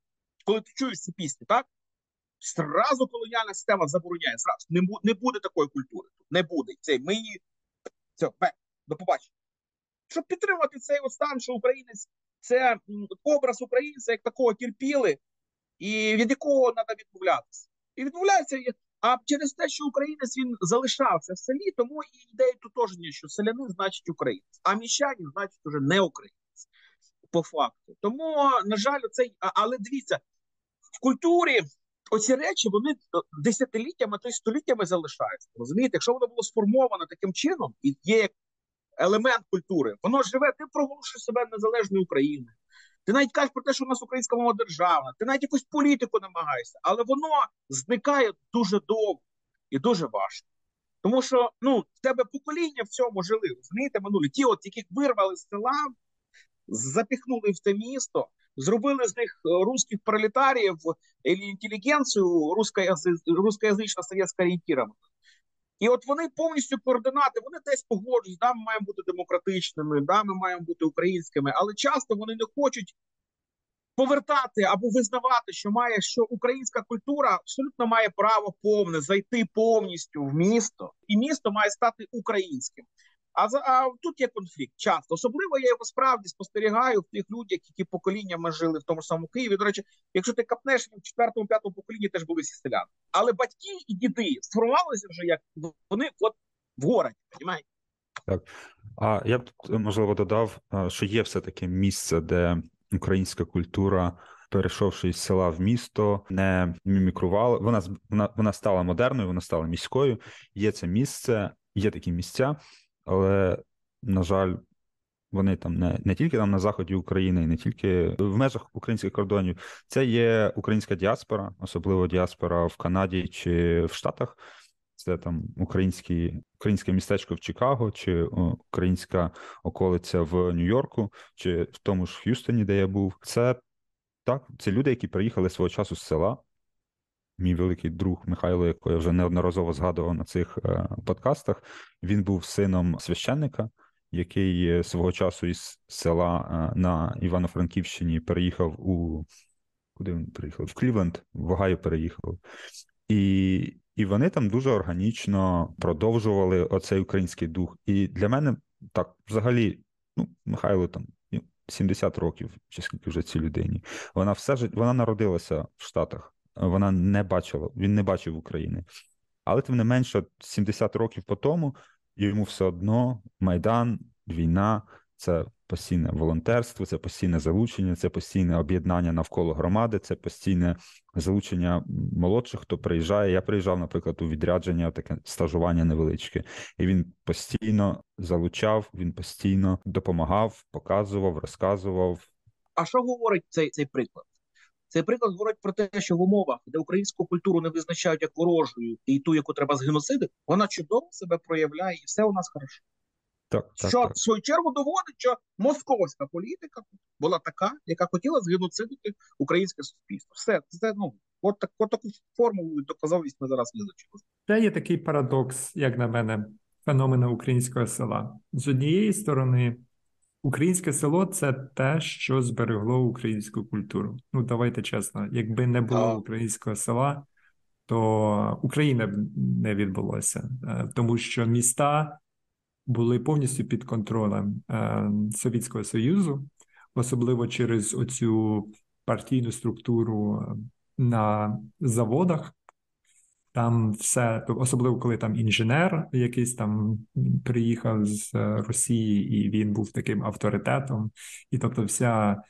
Коли ти чуєш ці пісні, так? Зразу колоніальна система забороняє. Не буде такої культури. Не буде. До побачення. Щоб підтримати цей стан, що українець, це образ українця, як такого терпіли, і від якого треба відмовлятися. І відмовляється, а через те, що українець, він залишався в селі, тому і йде тотожнення, що селянин значить українець, а міщанин значить уже не українець, по факту. Тому, на жаль, цей, але дивіться, в культурі оці речі, вони десятиліттями, то й століттями залишаються, розумієте? Якщо воно було сформовано таким чином, і є елемент культури, воно живе, ти проголошуєш себе незалежною Україною, ти навіть кажеш про те, що у нас українська мова державна, ти навіть якусь політику намагаєшся, але воно зникає дуже довго і дуже важко. Тому що, ну, в тебе покоління в цьому жили, розумієте, минулі. Ті, от, яких вирвали з села, запіхнули в те місто, зробили з них русських пролетаріїв і інтелігенцію рускоязична совєтська орієнтірована. І от вони повністю координати, вони десь погоджують, да, ми маємо бути демократичними, да, ми маємо бути українськими, але часто вони не хочуть повертати або визнавати, що має, що українська культура абсолютно має право повне зайти повністю в місто, і місто має стати українським. А тут є конфлікт часто. Особливо я його справді спостерігаю в тих людях, які поколіннями жили в тому ж самому Києві. До речі, якщо ти капнеш, в 4-5 поколінні теж були всі селяни. Але батьки і діди сформувалися вже, як вони от в городі, розумієте? Так. А я б тут, можливо, додав, що є все-таки місце, де українська культура, перейшовши із села в місто, не мімікрувала. Вона стала модерною, вона стала міською. Є це місце, є такі місця. Але, на жаль, вони там не тільки там на заході України і не тільки в межах українських кордонів. Це є українська діаспора, особливо діаспора в Канаді чи в Штатах. Це там українське містечко в Чикаго, чи українська околиця в Нью-Йорку, чи в тому ж Х'юстоні, де я був. Це люди, які приїхали свого часу з села. Мій великий друг Михайло, якого я вже неодноразово згадував на цих подкастах, він був сином священника, який свого часу із села на Івано-Франківщині переїхав Куди він переїхав? В Клівленд, в Огайо переїхав. І вони там дуже органічно продовжували оцей український дух. І для мене так, взагалі, ну, Михайло там 70 років, чи скільки вже цій людині. Вона народилася в Штатах. Він не бачив України. Але, тим не менше, 70 років по тому, йому все одно Майдан, війна, це постійне волонтерство, це постійне залучення, це постійне об'єднання навколо громади, це постійне залучення молодших, хто приїжджає. Я приїжджав, наприклад, у відрядження, таке стажування невеличке. І він постійно залучав, він постійно допомагав, показував, розказував. А що говорить цей приклад? Цей приклад говорить про те, що в умовах, де українську культуру не визначають як ворожою і ту, яку треба згеноцидити, вона чудово себе проявляє, і все у нас хорошо. Так. В свою чергу доводить, що московська політика була така, яка хотіла згеноцидити українське суспільство. Все, це, ну, от таку формулу доказовість ми зараз визначили. Це є такий парадокс, як на мене, феномену українського села. З однієї сторони, українське село – це те, що зберегло українську культуру. Ну, давайте чесно, якби не було українського села, то Україна б не відбулася. Тому що міста були повністю під контролем Совєтського Союзу, особливо через оцю партійну структуру на заводах. Там все, особливо коли там інженер якийсь там приїхав з Росії, і він був таким авторитетом. І тобто вся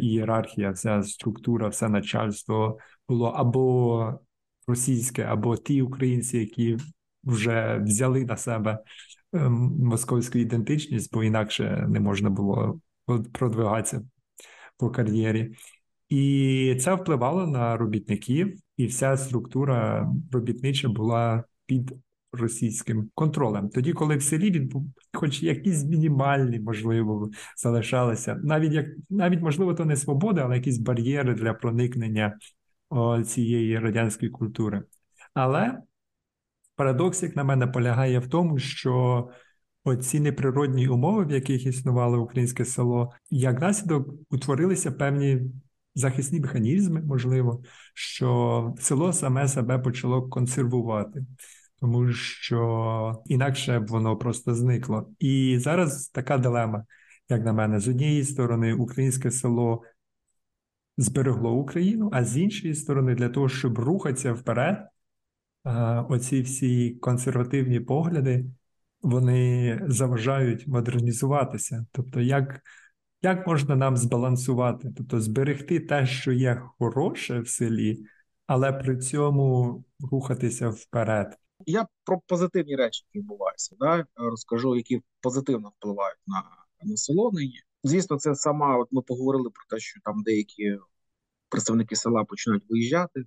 ієрархія, вся структура, все начальство було або російське, або ті українці, які вже взяли на себе московську ідентичність, бо інакше не можна було продвигатися по кар'єрі. І це впливало на робітників, і вся структура робітнича була під російським контролем. Тоді, коли в селі хоч якісь мінімальні, можливо, залишалися, навіть, можливо, то не свобода, але якісь бар'єри для проникнення цієї радянської культури. Але парадокс, як на мене, полягає в тому, що оці неприродні умови, в яких існувало українське село, як наслідок утворилися певні захисні механізми, можливо, що село саме себе почало консервувати, тому що інакше б воно просто зникло. І зараз така дилема, як на мене. З однієї сторони, українське село зберегло Україну, а з іншої сторони, для того, щоб рухатися вперед, оці всі консервативні погляди, вони заважають модернізуватися. Тобто, як можна нам збалансувати? Тобто, зберегти те, що є хороше в селі, але при цьому рухатися вперед. Я про позитивні речі, які відбуваються, да? Розкажу, які позитивно впливають на село нині. Звісно, це сама, от ми поговорили про те, що там деякі представники села починають виїжджати,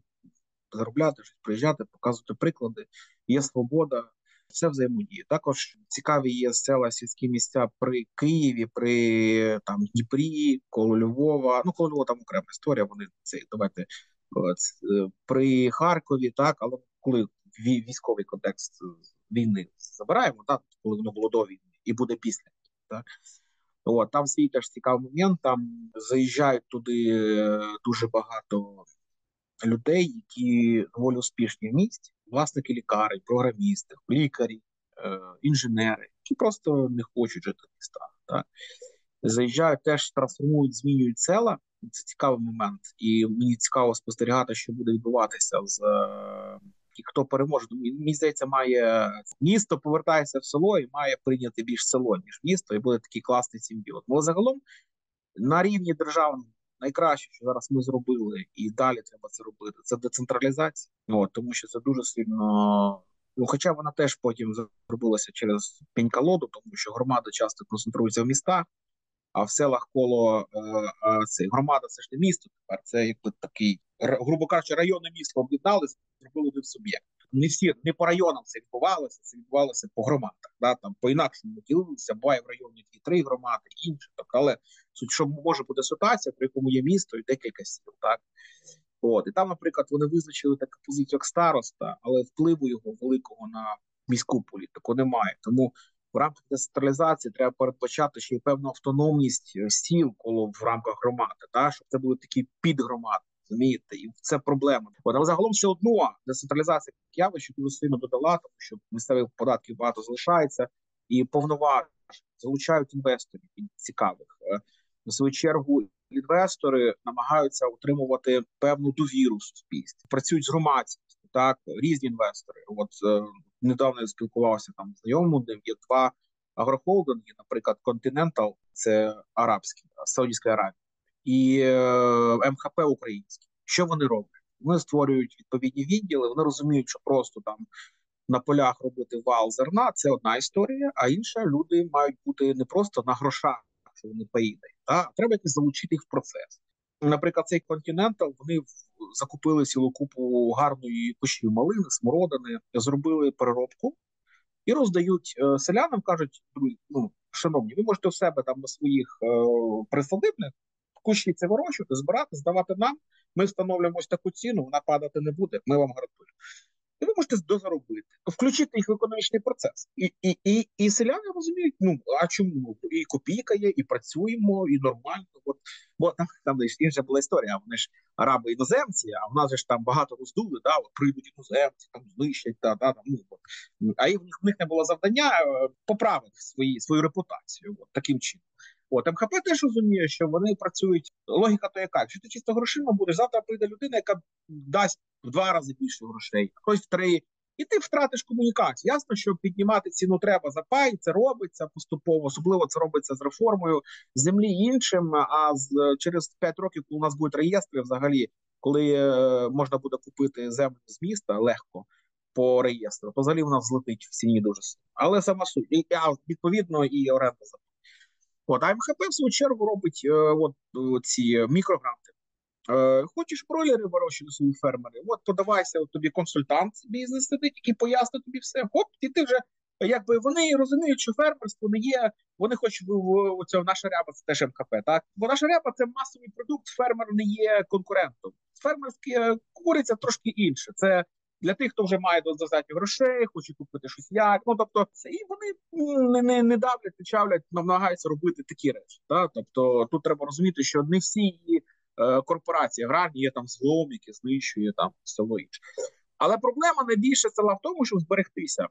заробляти, приїжджати, показувати приклади. Є свобода, все взаємодіє. Також цікаві є села, сільські місця при Києві, при там Дніпрі, коло Львова. Ну, коло Львова там окрема історія, вони це, давайте, при Харкові, так, але коли військовий контекст війни забираємо, так, коли воно було до війни і буде після, так. От, там свій теж цікавий момент, там заїжджають туди дуже багато людей, які доволі успішні в місті, власники лікарень, програмісти, лікарі, інженери, які просто не хочуть жити в містах. Так? Заїжджають, теж трансформують, змінюють села, це цікавий момент, і мені цікаво спостерігати, що буде відбуватися з... І хто переможе, мені здається, має місто повертається в село і має прийняти більш село, ніж місто, і буде такий класний симбіот. Але загалом на рівні державного найкраще, що зараз ми зробили, і далі треба це робити, це децентралізація. От, тому що це дуже сильно... Ну, хоча вона теж потім зробилася через пінькалоду, тому що громада часто концентрується в містах, а в селах коло цей громада, це ж не місто тепер, це якби такий, грубо кажучи, райони міста об'єдналися, зробили один суб'єкт. Не всі, не по районам це відбувалося по громадах, да, там по-інакшому ділилися, буває в районі 2-3 громади, інші, так, але суть, що може бути ситуація, при якому є місто і декілька сіл, так. От, і там, наприклад, вони визначили таку позицію як староста, але впливу його великого на міську політику немає, тому в рамках децентралізації треба передбачати ще й певну автономність сіл коло в рамках громади, та, щоб це були такі підгромади, розумієте, і це проблема. Але загалом все одно децентралізація явища дуже сильно додала, тому що місцевих податків багато залишається, і повноваження залучають інвесторів цікавих. На свою чергу інвестори намагаються отримувати певну довіру в суспільстві, працюють з громадськістю, так, різні інвестори. От недавно я спілкувався там з знайомим, де є 2 агрохолдинги, наприклад, Континентал, це арабський, Саудівська Аравія, і МХП український. Що вони роблять? Вони створюють відповідні відділи, вони розуміють, що просто там на полях робити вал зерна – це одна історія, а інша, люди мають бути не просто на грошах, що вони поїдуть, а треба якось залучити їх в процес. Наприклад, цей Континентал, вони закупили цілу купу гарної кущів малини, смородини, зробили переробку і роздають селянам, кажуть, ну, шановні, ви можете в себе там на своїх присадибних кущі це вирощувати, збирати, здавати нам, ми встановлюємо ось таку ціну, вона падати не буде, ми вам гарантуємо. І ви можете дозаробити, включити їх в економічний процес. І селяни розуміють, ну, а чому? І копійка є, і працюємо, і нормально. Бо там інша була історія, вони ж араби-іноземці, а в нас же ж там багато роздули, да, прийдуть іноземці, там знищать, а в них не було завдання поправити свою репутацію, от, таким чином. От, МХП теж розуміє, що вони працюють, логіка то яка, якщо ти чисто грошима будеш, завтра прийде людина, яка дасть в 2 рази більше грошей, хтось в 3, і ти втратиш комунікацію. Ясно, що піднімати ціну треба за пай, це робиться поступово, особливо це робиться з реформою землі іншим, а через 5 років, коли у нас будуть реєстри взагалі, коли можна буде купити землю з міста легко, по реєстру, то взагалі у нас злетить в ціні дуже сильно. Але сама суть, а відповідно і оренда за. От, а МХП, в свою чергу, робить ці мікрогранти. Хочеш бройлери вирощувати свої фермери? От, подавайся, тобі консультант бізнес сидить, який пояснить тобі все. Хоп, і ти вже, якби, вони розуміють, що фермерство не є, вони хоч наша ряба, це теж МХП, так? Бо наша ряба – це масовий продукт, фермер не є конкурентом. Фермерська куриця трошки інше, це... Для тих, хто вже має достатньо грошей, хоче купити щось як. Ну, тобто, і вони не давлять, не чавлять, намагаються робити такі речі. Да? Тобто, тут треба розуміти, що не всі її корпорації аграрні є там злом, яке знищує там село інше. Але проблема найбільше села в тому, щоб зберегтися.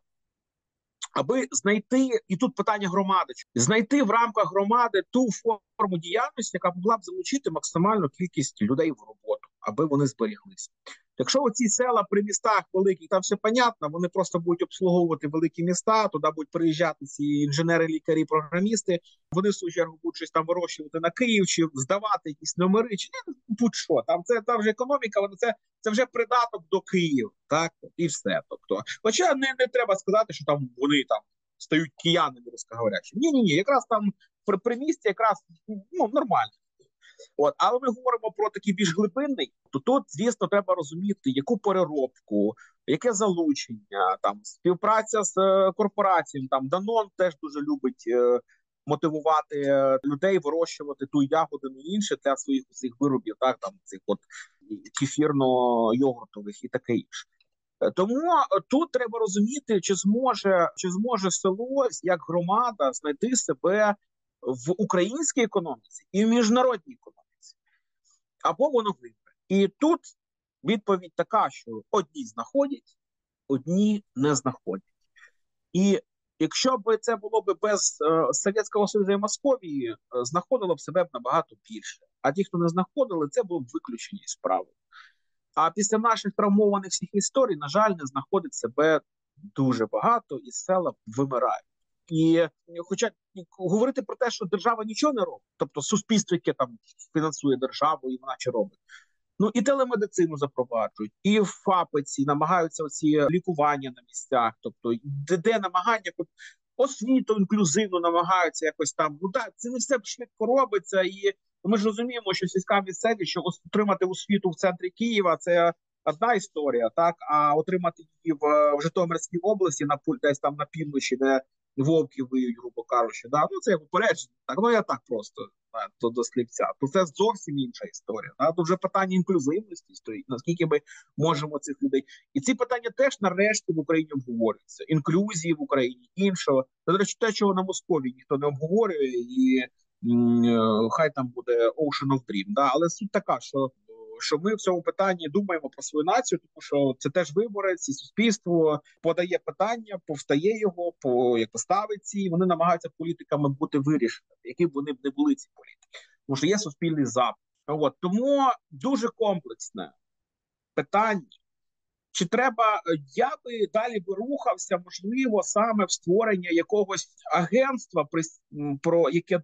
аби знайти, і тут питання громади, знайти в рамках громади ту форму діяльності, яка могла б залучити максимальну кількість людей в роботу, аби вони зберіглися. Якщо оці села при містах великих, там все понятно, вони просто будуть обслуговувати великі міста, туди будуть приїжджати ці інженери, лікарі, програмісти, вони в свою чергу будуть щось там вирощувати на Київ, чи здавати якісь номери, чи будь-що. Там вже економіка, це вже придаток до Києва, так, і все. Тобто, хоча не треба сказати, що там вони там стають киянами, русскоговорячими. Ні, якраз там при місті якраз нормально. Але ми говоримо про такий більш глибинний, то тут, звісно, треба розуміти, яку переробку, яке залучення, там, співпраця з корпораціями. Там, Данон теж дуже любить мотивувати людей вирощувати ту ягодину і інше для своїх усіх виробів, так, там, цих от кефірно-йогуртових і таке інше. Тому тут треба розуміти, чи зможе село, як громада, знайти себе в українській економіці і в міжнародній економіці. Або воно вибре. І тут відповідь така, що одні знаходять, одні не знаходять. І якщо б це було б без Совєтського Союзу і Московії, знаходило б себе набагато більше. А ті, хто не знаходили, це було б виключення із правил. А після наших травмованих всіх історій, на жаль, не знаходить себе дуже багато, і села вимирають. І хоча говорити про те, що держава нічого не робить, тобто суспільство, яке там фінансує державу, і вона чи робить. І телемедицину запроваджують, і в фапиці намагаються оці лікування на місцях, тобто де намагання, освіту інклюзивну намагаються якось там, це не все швидко робиться, і ми ж розуміємо, що сільська місцевість, що отримати освіту в центрі Києва, це одна історія, так, а отримати її в Житомирській області, десь там на півночі, де вовки виють, грубо кажучи, да? Це як упередження, так, я так просто до слівця. То це зовсім інша історія. Да? Тут вже питання інклюзивності стоїть, наскільки ми можемо цих людей. І ці питання теж нарешті в Україні обговорюються. Інклюзії в Україні, іншого. До речі, те, чого на Московії ніхто не обговорює, і хай там буде Ocean of Dream. Да? Але суть така, що ми в цьому питанні думаємо про свою націю, тому що це теж виборець, і суспільство подає питання, повстає його, ставить ці, і вони намагаються політиками бути вирішеними, які б вони б не були ці політики. Тому що є суспільний запит. Тому дуже комплексне питання. Чи треба, я би далі рухався, можливо, саме в створення якогось агентства, яке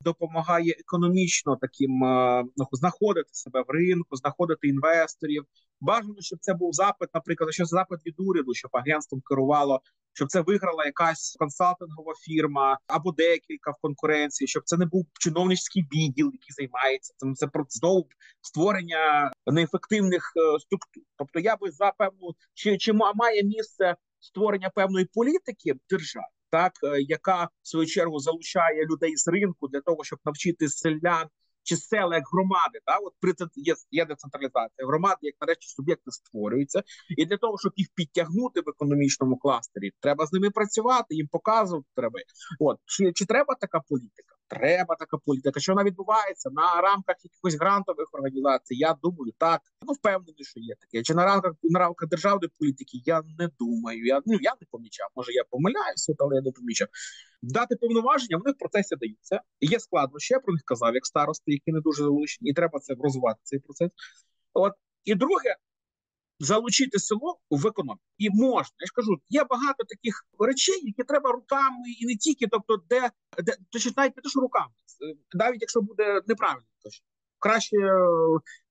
допомагає економічно таким знаходити себе в ринку, знаходити інвесторів. Бажано, щоб це був запит, наприклад, що запит від уряду, щоб агентством керувало, щоб це виграла якась консалтингова фірма або декілька в конкуренції, щоб це не був чиновницький відділ, який займається цим. Це знову створення неефективних структур. Тобто я би за певну, чи має місце створення певної політики в державі, так, яка в свою чергу залучає людей з ринку для того, щоб навчити селян чи села як громади, да, є децентралізація, громади, як нарешті суб'єкти створюються, і для того, щоб їх підтягнути в економічному кластері, треба з ними працювати, їм показувати треба. Чи треба така політика? Треба така політика. Що вона відбувається на рамках якихось грантових організацій? Я думаю, так. Впевнений, що є таке. Чи на рамках державної політики? Я не думаю. Я не помічав. Може, я помиляюся, але я не помічав. Дати повноваження, вони в процесі даються. Є складнощі, я про них казав, як старости, які не дуже залучені, і треба це розвивати, цей процес. І друге, залучити село в економіку. І можна. Я ж кажу, є багато таких речей, які треба руками, і не тільки, тобто, навіть не те, що руками, навіть якщо буде неправильно, краще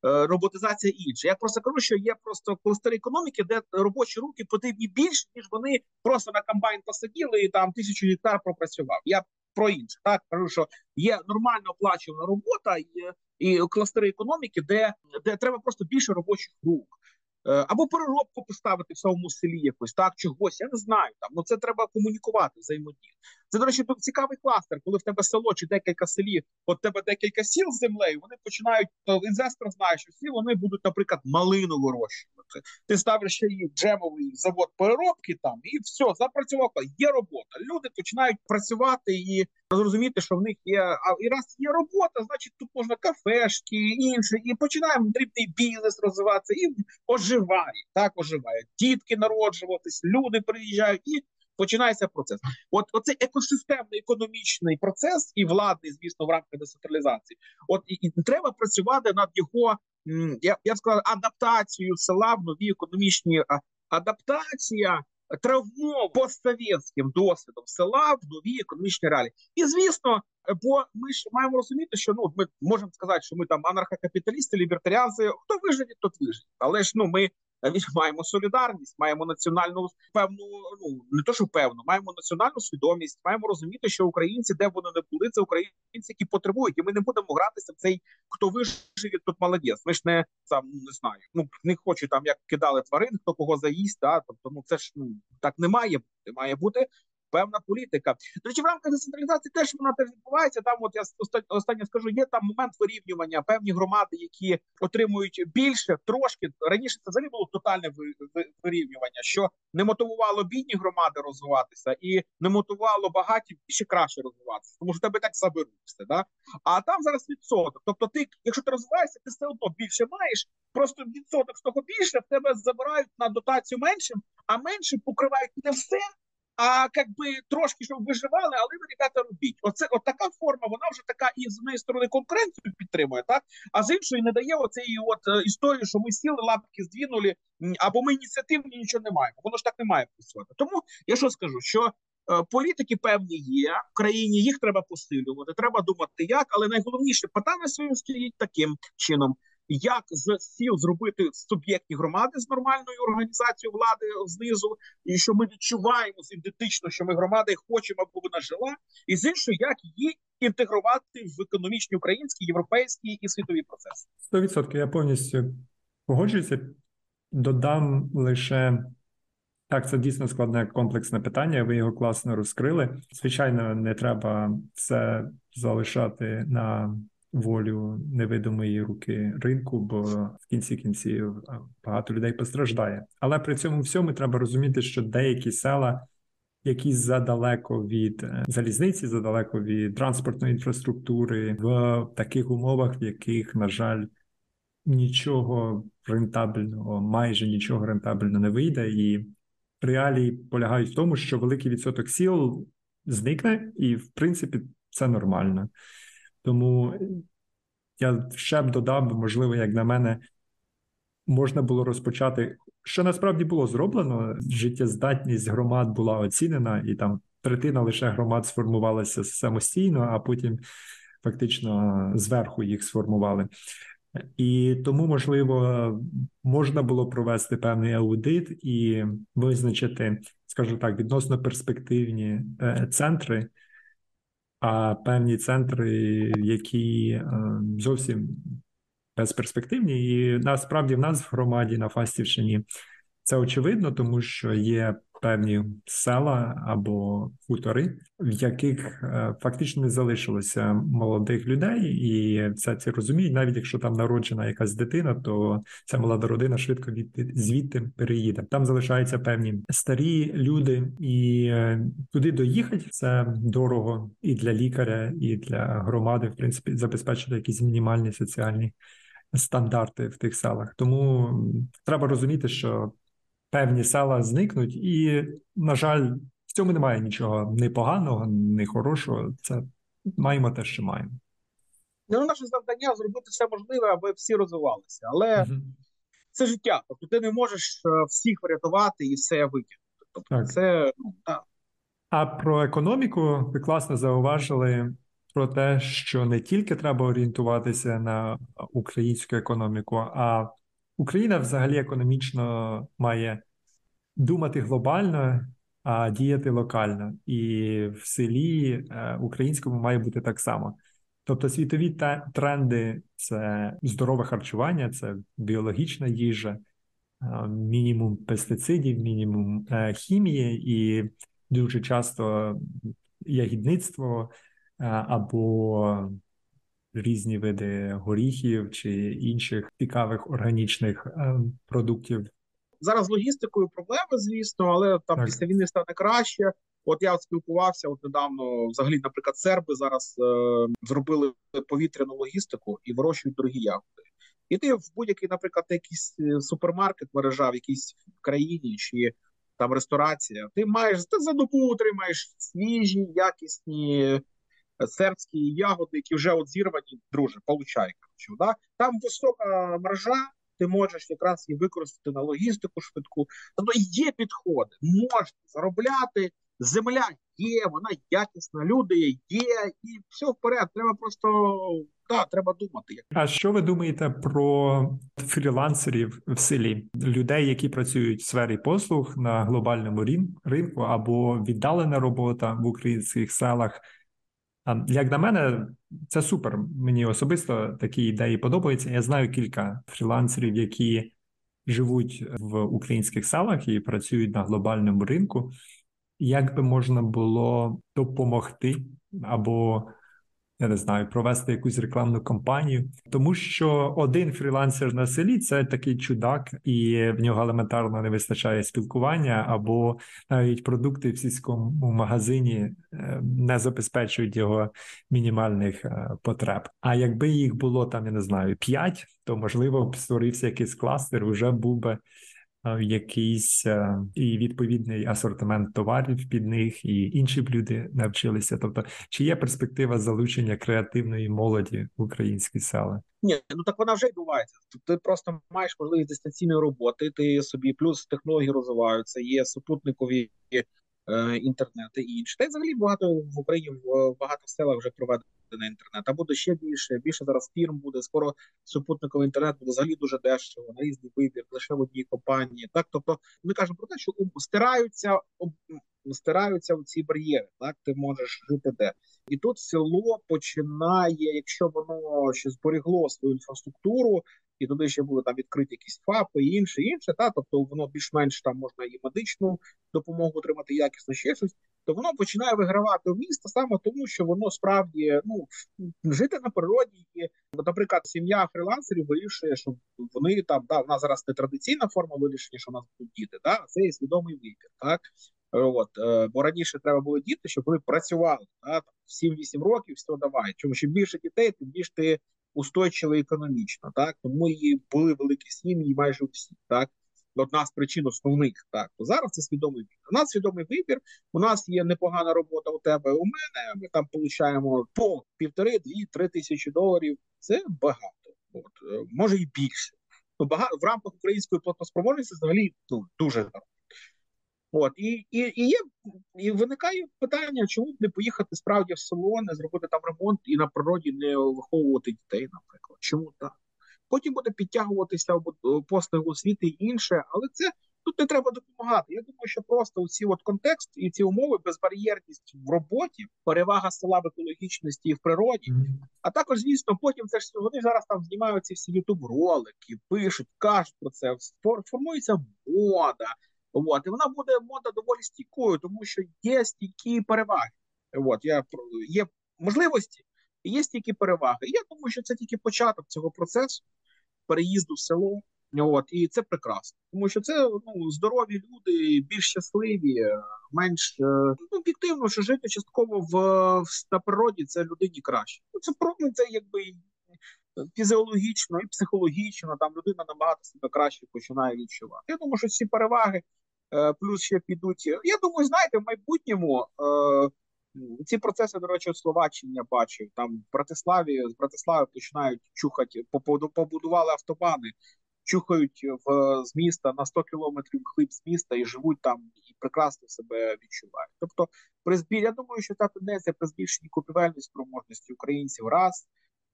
роботизація і інше. Я просто кажу, що є просто кластери економіки, де робочі руки потрібні більше, ніж вони просто на комбайн посадили і там 1000 гектар пропрацював. Я про інше. Так, кажу, що є нормально оплачувана робота і кластери економіки, де треба просто більше робочих рук. Або переробку поставити в самому селі якось, так, чогось, я не знаю. Це треба комунікувати, взаємодію. Це, до речі, цікавий кластер, коли в тебе село чи декілька селів, от в тебе декілька сіл з землею, вони починають, інвестор знає, що всі вони будуть, наприклад, малину вирощувати. Ти ставиш ще її джемовий завод переробки там, і все, запрацював, є робота. Люди починають працювати і зрозуміти, що в них є, і раз є робота, значить тут можна кафешки і інше, і починаємо дрібний бізнес розвиватися, і оживає, так, оживає. Дітки народжуватись, люди приїжджають, і починається процес. Оцей екосистемний економічний процес і владний, звісно, в рамках децентралізації. І треба працювати над його, я б сказав, адаптацією села в нові економічні, адаптація травмовим постсовєтським досвідом села в нові економічні реалії. І, звісно, бо ми ж маємо розуміти, що ми можемо сказати, що ми там анархокапіталісти, лібертаріанці, хто виживе, тот виживе. Але ж ми маємо солідарність, маємо національну певну, не то що певну, маємо національну свідомість, маємо розуміти, що українці, де б вони не були, це українці, які потребують, і ми не будемо гратися в цей хто виживе, тот молодець. Ми ж не там, не знаю, не хочу там, як кидали тварин, хто кого заїсть, да, тобто, це ж, так не має бути, має бути певна політика. До речі, в рамках децентралізації теж вона відбувається. Там, я останнє скажу, є там момент вирівнювання. Певні громади, які отримують більше, трошки. Раніше це взагалі було тотальне вирівнювання, що не мотивувало бідні громади розвиватися і не мотивувало багаті ще краще розвиватися. Тому що тебе так заберуться. Да? А там зараз відсоток. Тобто ти, якщо ти розвиваєшся, ти все одно більше маєш. Просто відсоток з того більше, в тебе забирають на дотацію меншим, а меншим покривають не все, а трошки, щоб виживали, але ви, ребята, робіть. Така форма, вона вже така і з однієї сторони конкуренцію підтримує, так? А з іншої не дає оцеї історії, що ми сіли, лапки здвинули, або ми ініціативні, нічого не маємо. Воно ж так не має працювати. Тому я що скажу, що політики певні є, в країні їх треба посилювати, треба думати як, але найголовніше питання своє стоїть таким чином. Як з сіл зробити суб'єктні громади з нормальною організацією влади знизу, і що ми відчуваємо ідентично, що ми громада і хочемо, аби вона жила, і з іншого, як її інтегрувати в економічні українські, європейські і світові процеси. 100% я повністю погоджуюся. Додам лише, так, це дійсно складне комплексне питання, ви його класно розкрили. Звичайно, не треба це залишати на волю невидимої руки ринку, бо в кінці кінців багато людей постраждає. Але при цьому всьому треба розуміти, що деякі села, які задалеко від залізниці, задалеко від транспортної інфраструктури, в таких умовах, в яких, на жаль, майже нічого рентабельного не вийде. І реалії полягають в тому, що великий відсоток сіл зникне, і, в принципі, це нормально. Тому я ще б додав, можливо, як на мене, можна було розпочати, що насправді було зроблено, життєздатність громад була оцінена, і там третина лише громад сформувалася самостійно, а потім фактично зверху їх сформували. І тому, можливо, можна було провести певний аудит і визначити, скажу так, відносно перспективні центри, а певні центри, які зовсім безперспективні. І насправді в нас в громаді на Фастівщині це очевидно, тому що є певні села або хутори, в яких фактично не залишилося молодих людей, і все це розуміють. Навіть якщо там народжена якась дитина, то ця молода родина швидко звідти переїде. Там залишаються певні старі люди, і туди доїхати це дорого і для лікаря, і для громади, в принципі, забезпечити якісь мінімальні соціальні стандарти в тих селах. Тому треба розуміти, що певні села зникнуть, і, на жаль, в цьому немає нічого ні поганого, ні хорошого. Це маємо те, що маємо. Наше завдання – зробити все можливе, аби всі розвивалися. Але це життя. Тобто ти не можеш всіх врятувати і все витягнути. Тобто це, так. А про економіку ви класно зауважили про те, що не тільки треба орієнтуватися на українську економіку, а Україна взагалі економічно має думати глобально, а діяти локально. І в селі українському має бути так само. Тобто світові тренди – це здорове харчування, це біологічна їжа, мінімум пестицидів, мінімум хімії і дуже часто ягідництво або різні види горіхів чи інших цікавих органічних продуктів. Зараз з логістикою проблеми, звісно, але там після війни стане краще. Я спілкувався недавно, взагалі, наприклад, серби зараз зробили повітряну логістику і вирощують дорогі ягоди. І ти в будь-який, наприклад, якийсь супермаркет мережа в якійсь країні чи там ресторація, ти маєш, ти за добу отримаєш свіжі, якісні сербські ягоди, які вже от зірвані, друже, получай, коротше, да? Там висока маржа, ти можеш якраз її використати на логістику швидку. Тобто є підходи, можна заробляти, земля є, вона якісна, люди є, і все вперед, треба просто... Так, треба думати. А що ви думаєте про фрілансерів в селі? Людей, які працюють в сфері послуг на глобальному ринку або віддалена робота в українських селах? Як на мене, це супер. Мені особисто такі ідеї подобаються. Я знаю кілька фрілансерів, які живуть в українських селах і працюють на глобальному ринку. Як би можна було допомогти або... я не знаю, провести якусь рекламну кампанію. Тому що один фрілансер на селі – це такий чудак, і в нього елементарно не вистачає спілкування, або навіть продукти в сільському магазині не забезпечують його мінімальних потреб. А якби їх було, там, я не знаю, 5, то, можливо, б створився якийсь кластер, вже був би якийсь і відповідний асортимент товарів під них, і інші б люди навчилися. Тобто, чи є перспектива залучення креативної молоді в українські села? Ні, ну так вона вже відбувається. Ти просто маєш можливість дистанційної роботи, ти собі, плюс технології розвиваються, є супутникові інтернети і інше. Та й взагалі багато в Україні, в багато селах вже проведено на інтернет, а буде ще більше зараз фірм буде, скоро супутниковий інтернет буде взагалі дуже дешево, на різний вибір, лише в одній компанії, так, тобто ми кажемо про те, що стираються ці бар'єри, так, ти можеш жити де. І тут село починає, якщо воно ще зберегло свою інфраструктуру, і туди ще були там відкриті якісь ФАПи і інше, та, тобто воно більш-менш там можна і медичну допомогу отримати якісно, ще щось, то воно починає вигравати в місто саме тому, що воно справді, ну, жити на природі. І, наприклад, сім'я фрілансерів вирішує, що вони там, да, у нас зараз не традиційна форма вирішення, що у нас будуть діти, да, це є свідомий вибір, так. От, бо раніше треба було діти, щоб вони працювали, да, 7-8 років, все, давай. Чому чим більше дітей, тим більше ти устойчивий економічно, так. Тому і були великі сім'ї майже всі, так. Одна з причин основних, так, то зараз це свідомий вибір. У нас свідомий вибір, у нас є непогана робота у тебе, у мене, ми там получаємо по 1,5-2-3 тисячі доларів, це багато, от, може і більше. Ну, багато, в рамках української платоспроможності взагалі, ну, дуже гарно. От, і виникає питання, чому б не поїхати справді в село, не зробити там ремонт і на природі не виховувати дітей, наприклад, чому так? Потім буде підтягуватися послуги освіти і інше, але це тут не треба допомагати. Я думаю, що просто оці от контекст і ці умови, безбар'єрність в роботі, перевага села в екологічності і в природі, а також, звісно, потім це ж вони зараз там знімають ці всі ютуб-ролики, пишуть, кажуть про це, формується мода. От, і вона буде мода доволі стійкою, тому що є стійкі переваги. От, є можливості, і є стільки переваги. І я думаю, що це тільки початок цього процесу, переїзду в село. От, і це прекрасно. Тому що це, ну, здорові люди, більш щасливі, менш... Ну, об'єктивно, що жити частково на природі, це людині краще. Ну, це якби фізіологічно і психологічно, там людина набагато себе краще починає відчувати. Я думаю, що ці переваги плюс ще підуть... Я думаю, знаєте, в майбутньому... Ці процеси, до речі, у Словаччині я бачив, там з Братислави починають чухати, побудували автобани, чухають з міста на 100 кілометрів хліб з міста і живуть там, і прекрасно себе відчувають. Тобто, я думаю, що та тенденція при збільшенні купівельної спроможності українців, раз,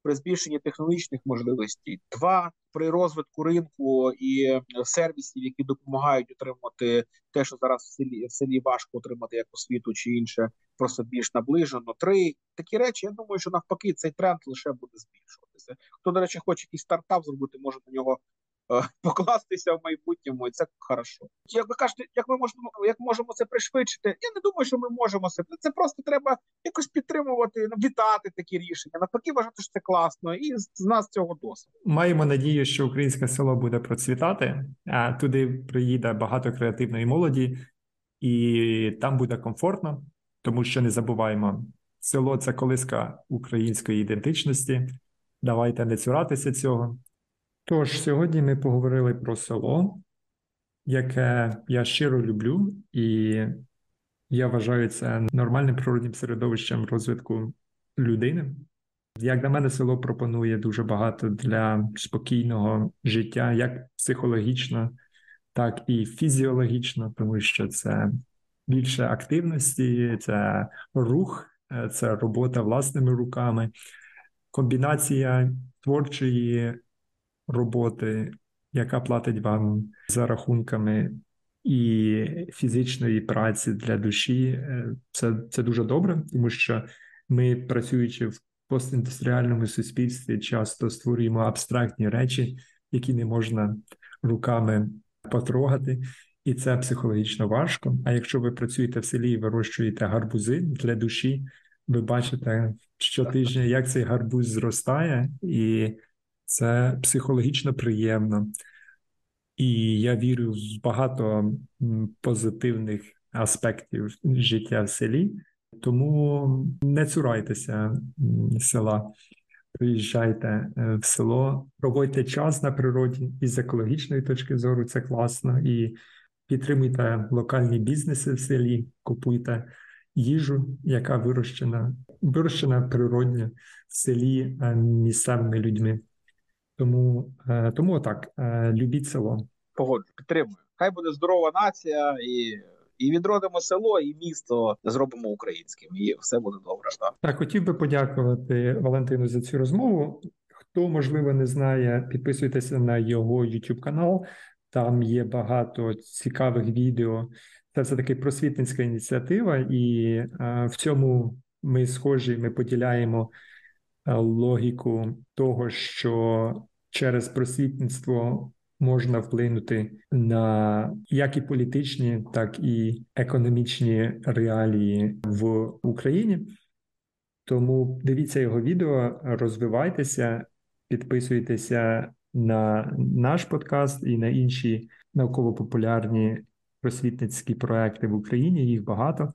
при збільшенні технологічних можливостей, два, при розвитку ринку і сервісів, які допомагають отримати те, що зараз в селі важко отримати, як освіту чи інше, просто більш наближено. 3, такі речі, я думаю, що навпаки, цей тренд лише буде збільшуватися. Хто, до речі, хоче якийсь стартап зробити, може на нього покластися в майбутньому, і це хорошо. Як ви кажете, як можемо це пришвидшити? Я не думаю, що ми можемо це просто треба якось підтримувати, вітати такі рішення. Навпаки, вважати, що це класно, і з нас цього досить. Маємо надію, що українське село буде процвітати, а туди приїде багато креативної молоді, і там буде комфортно, тому що не забуваємо, село – це колиска української ідентичності. Давайте не цуратися цього. Тож, сьогодні ми поговорили про село, яке я щиро люблю, і я вважаю це нормальним природним середовищем розвитку людини. Як на мене, село пропонує дуже багато для спокійного життя, як психологічно, так і фізіологічно, тому що це більше активності, це рух, це робота власними руками, комбінація творчої роботи, яка платить вам за рахунками і фізичної праці для душі. Це дуже добре, тому що ми, працюючи в постіндустріальному суспільстві, часто створюємо абстрактні речі, які не можна руками потрогати, і це психологічно важко. А якщо ви працюєте в селі і вирощуєте гарбузи для душі, ви бачите щотижня, як цей гарбуз зростає, і це психологічно приємно. І я вірю в багато позитивних аспектів життя в селі, тому не цурайтеся села. Приїжджайте в село, проводьте час на природі, і з екологічної точки зору це класно, і підтримуйте локальні бізнеси в селі, купуйте їжу, яка вирощена природньо в селі місцевими людьми. Тому отак, любіть село. Погоджу, підтримую. Хай буде здорова нація, і відродимо село, і місто зробимо українським, і все буде добре. Так, хотів би подякувати Валентину за цю розмову. Хто, можливо, не знає, підписуйтеся на його YouTube-канал. Там є багато цікавих відео. Це все-таки просвітницька ініціатива, і в цьому ми схожі, ми поділяємо логіку того, що через просвітництво можна вплинути на як і політичні, так і економічні реалії в Україні. Тому дивіться його відео, розвивайтеся, підписуйтеся на наш подкаст і на інші науково-популярні просвітницькі проекти в Україні, їх багато.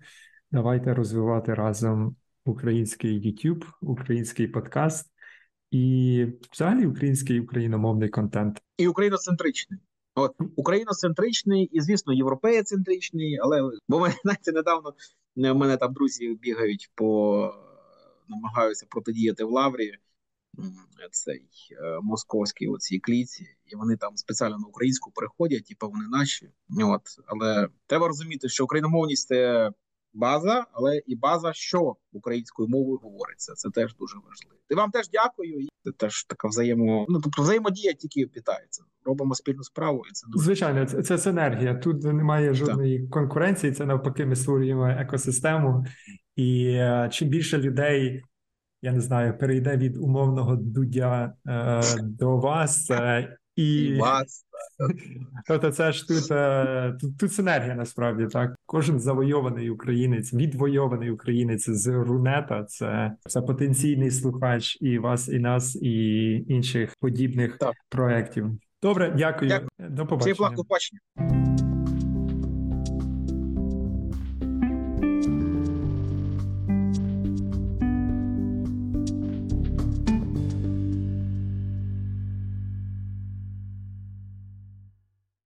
Давайте розвивати разом український YouTube, український подкаст і взагалі український україномовний контент. І україноцентричний. От, україноцентричний і, звісно, європеєцентричний, але бо мене, знаєте, недавно у мене там друзі бігають намагаються протидіяти в Лаврі цей московській оцій кліці, і вони там спеціально на українську переходять, типу вони наші. От, але треба розуміти, що україномовність – це база, але і база, що українською мовою говориться. Це теж дуже важливо. І вам теж дякую. І це теж така взаємодія тільки питається. Робимо спільну справу, і це дуже... Звичайно, це синергія. Тут немає жодної конкуренції. Це навпаки, ми створюємо екосистему. І чим більше людей, я не знаю, перейде від умовного Дудя до вас... І вас. Тобто це ж тут синергія насправді, так? Кожен завойований українець, відвойований українець з Рунета – це потенційний слухач і вас, і нас, і інших подібних проєктів. Добре, дякую. До побачення.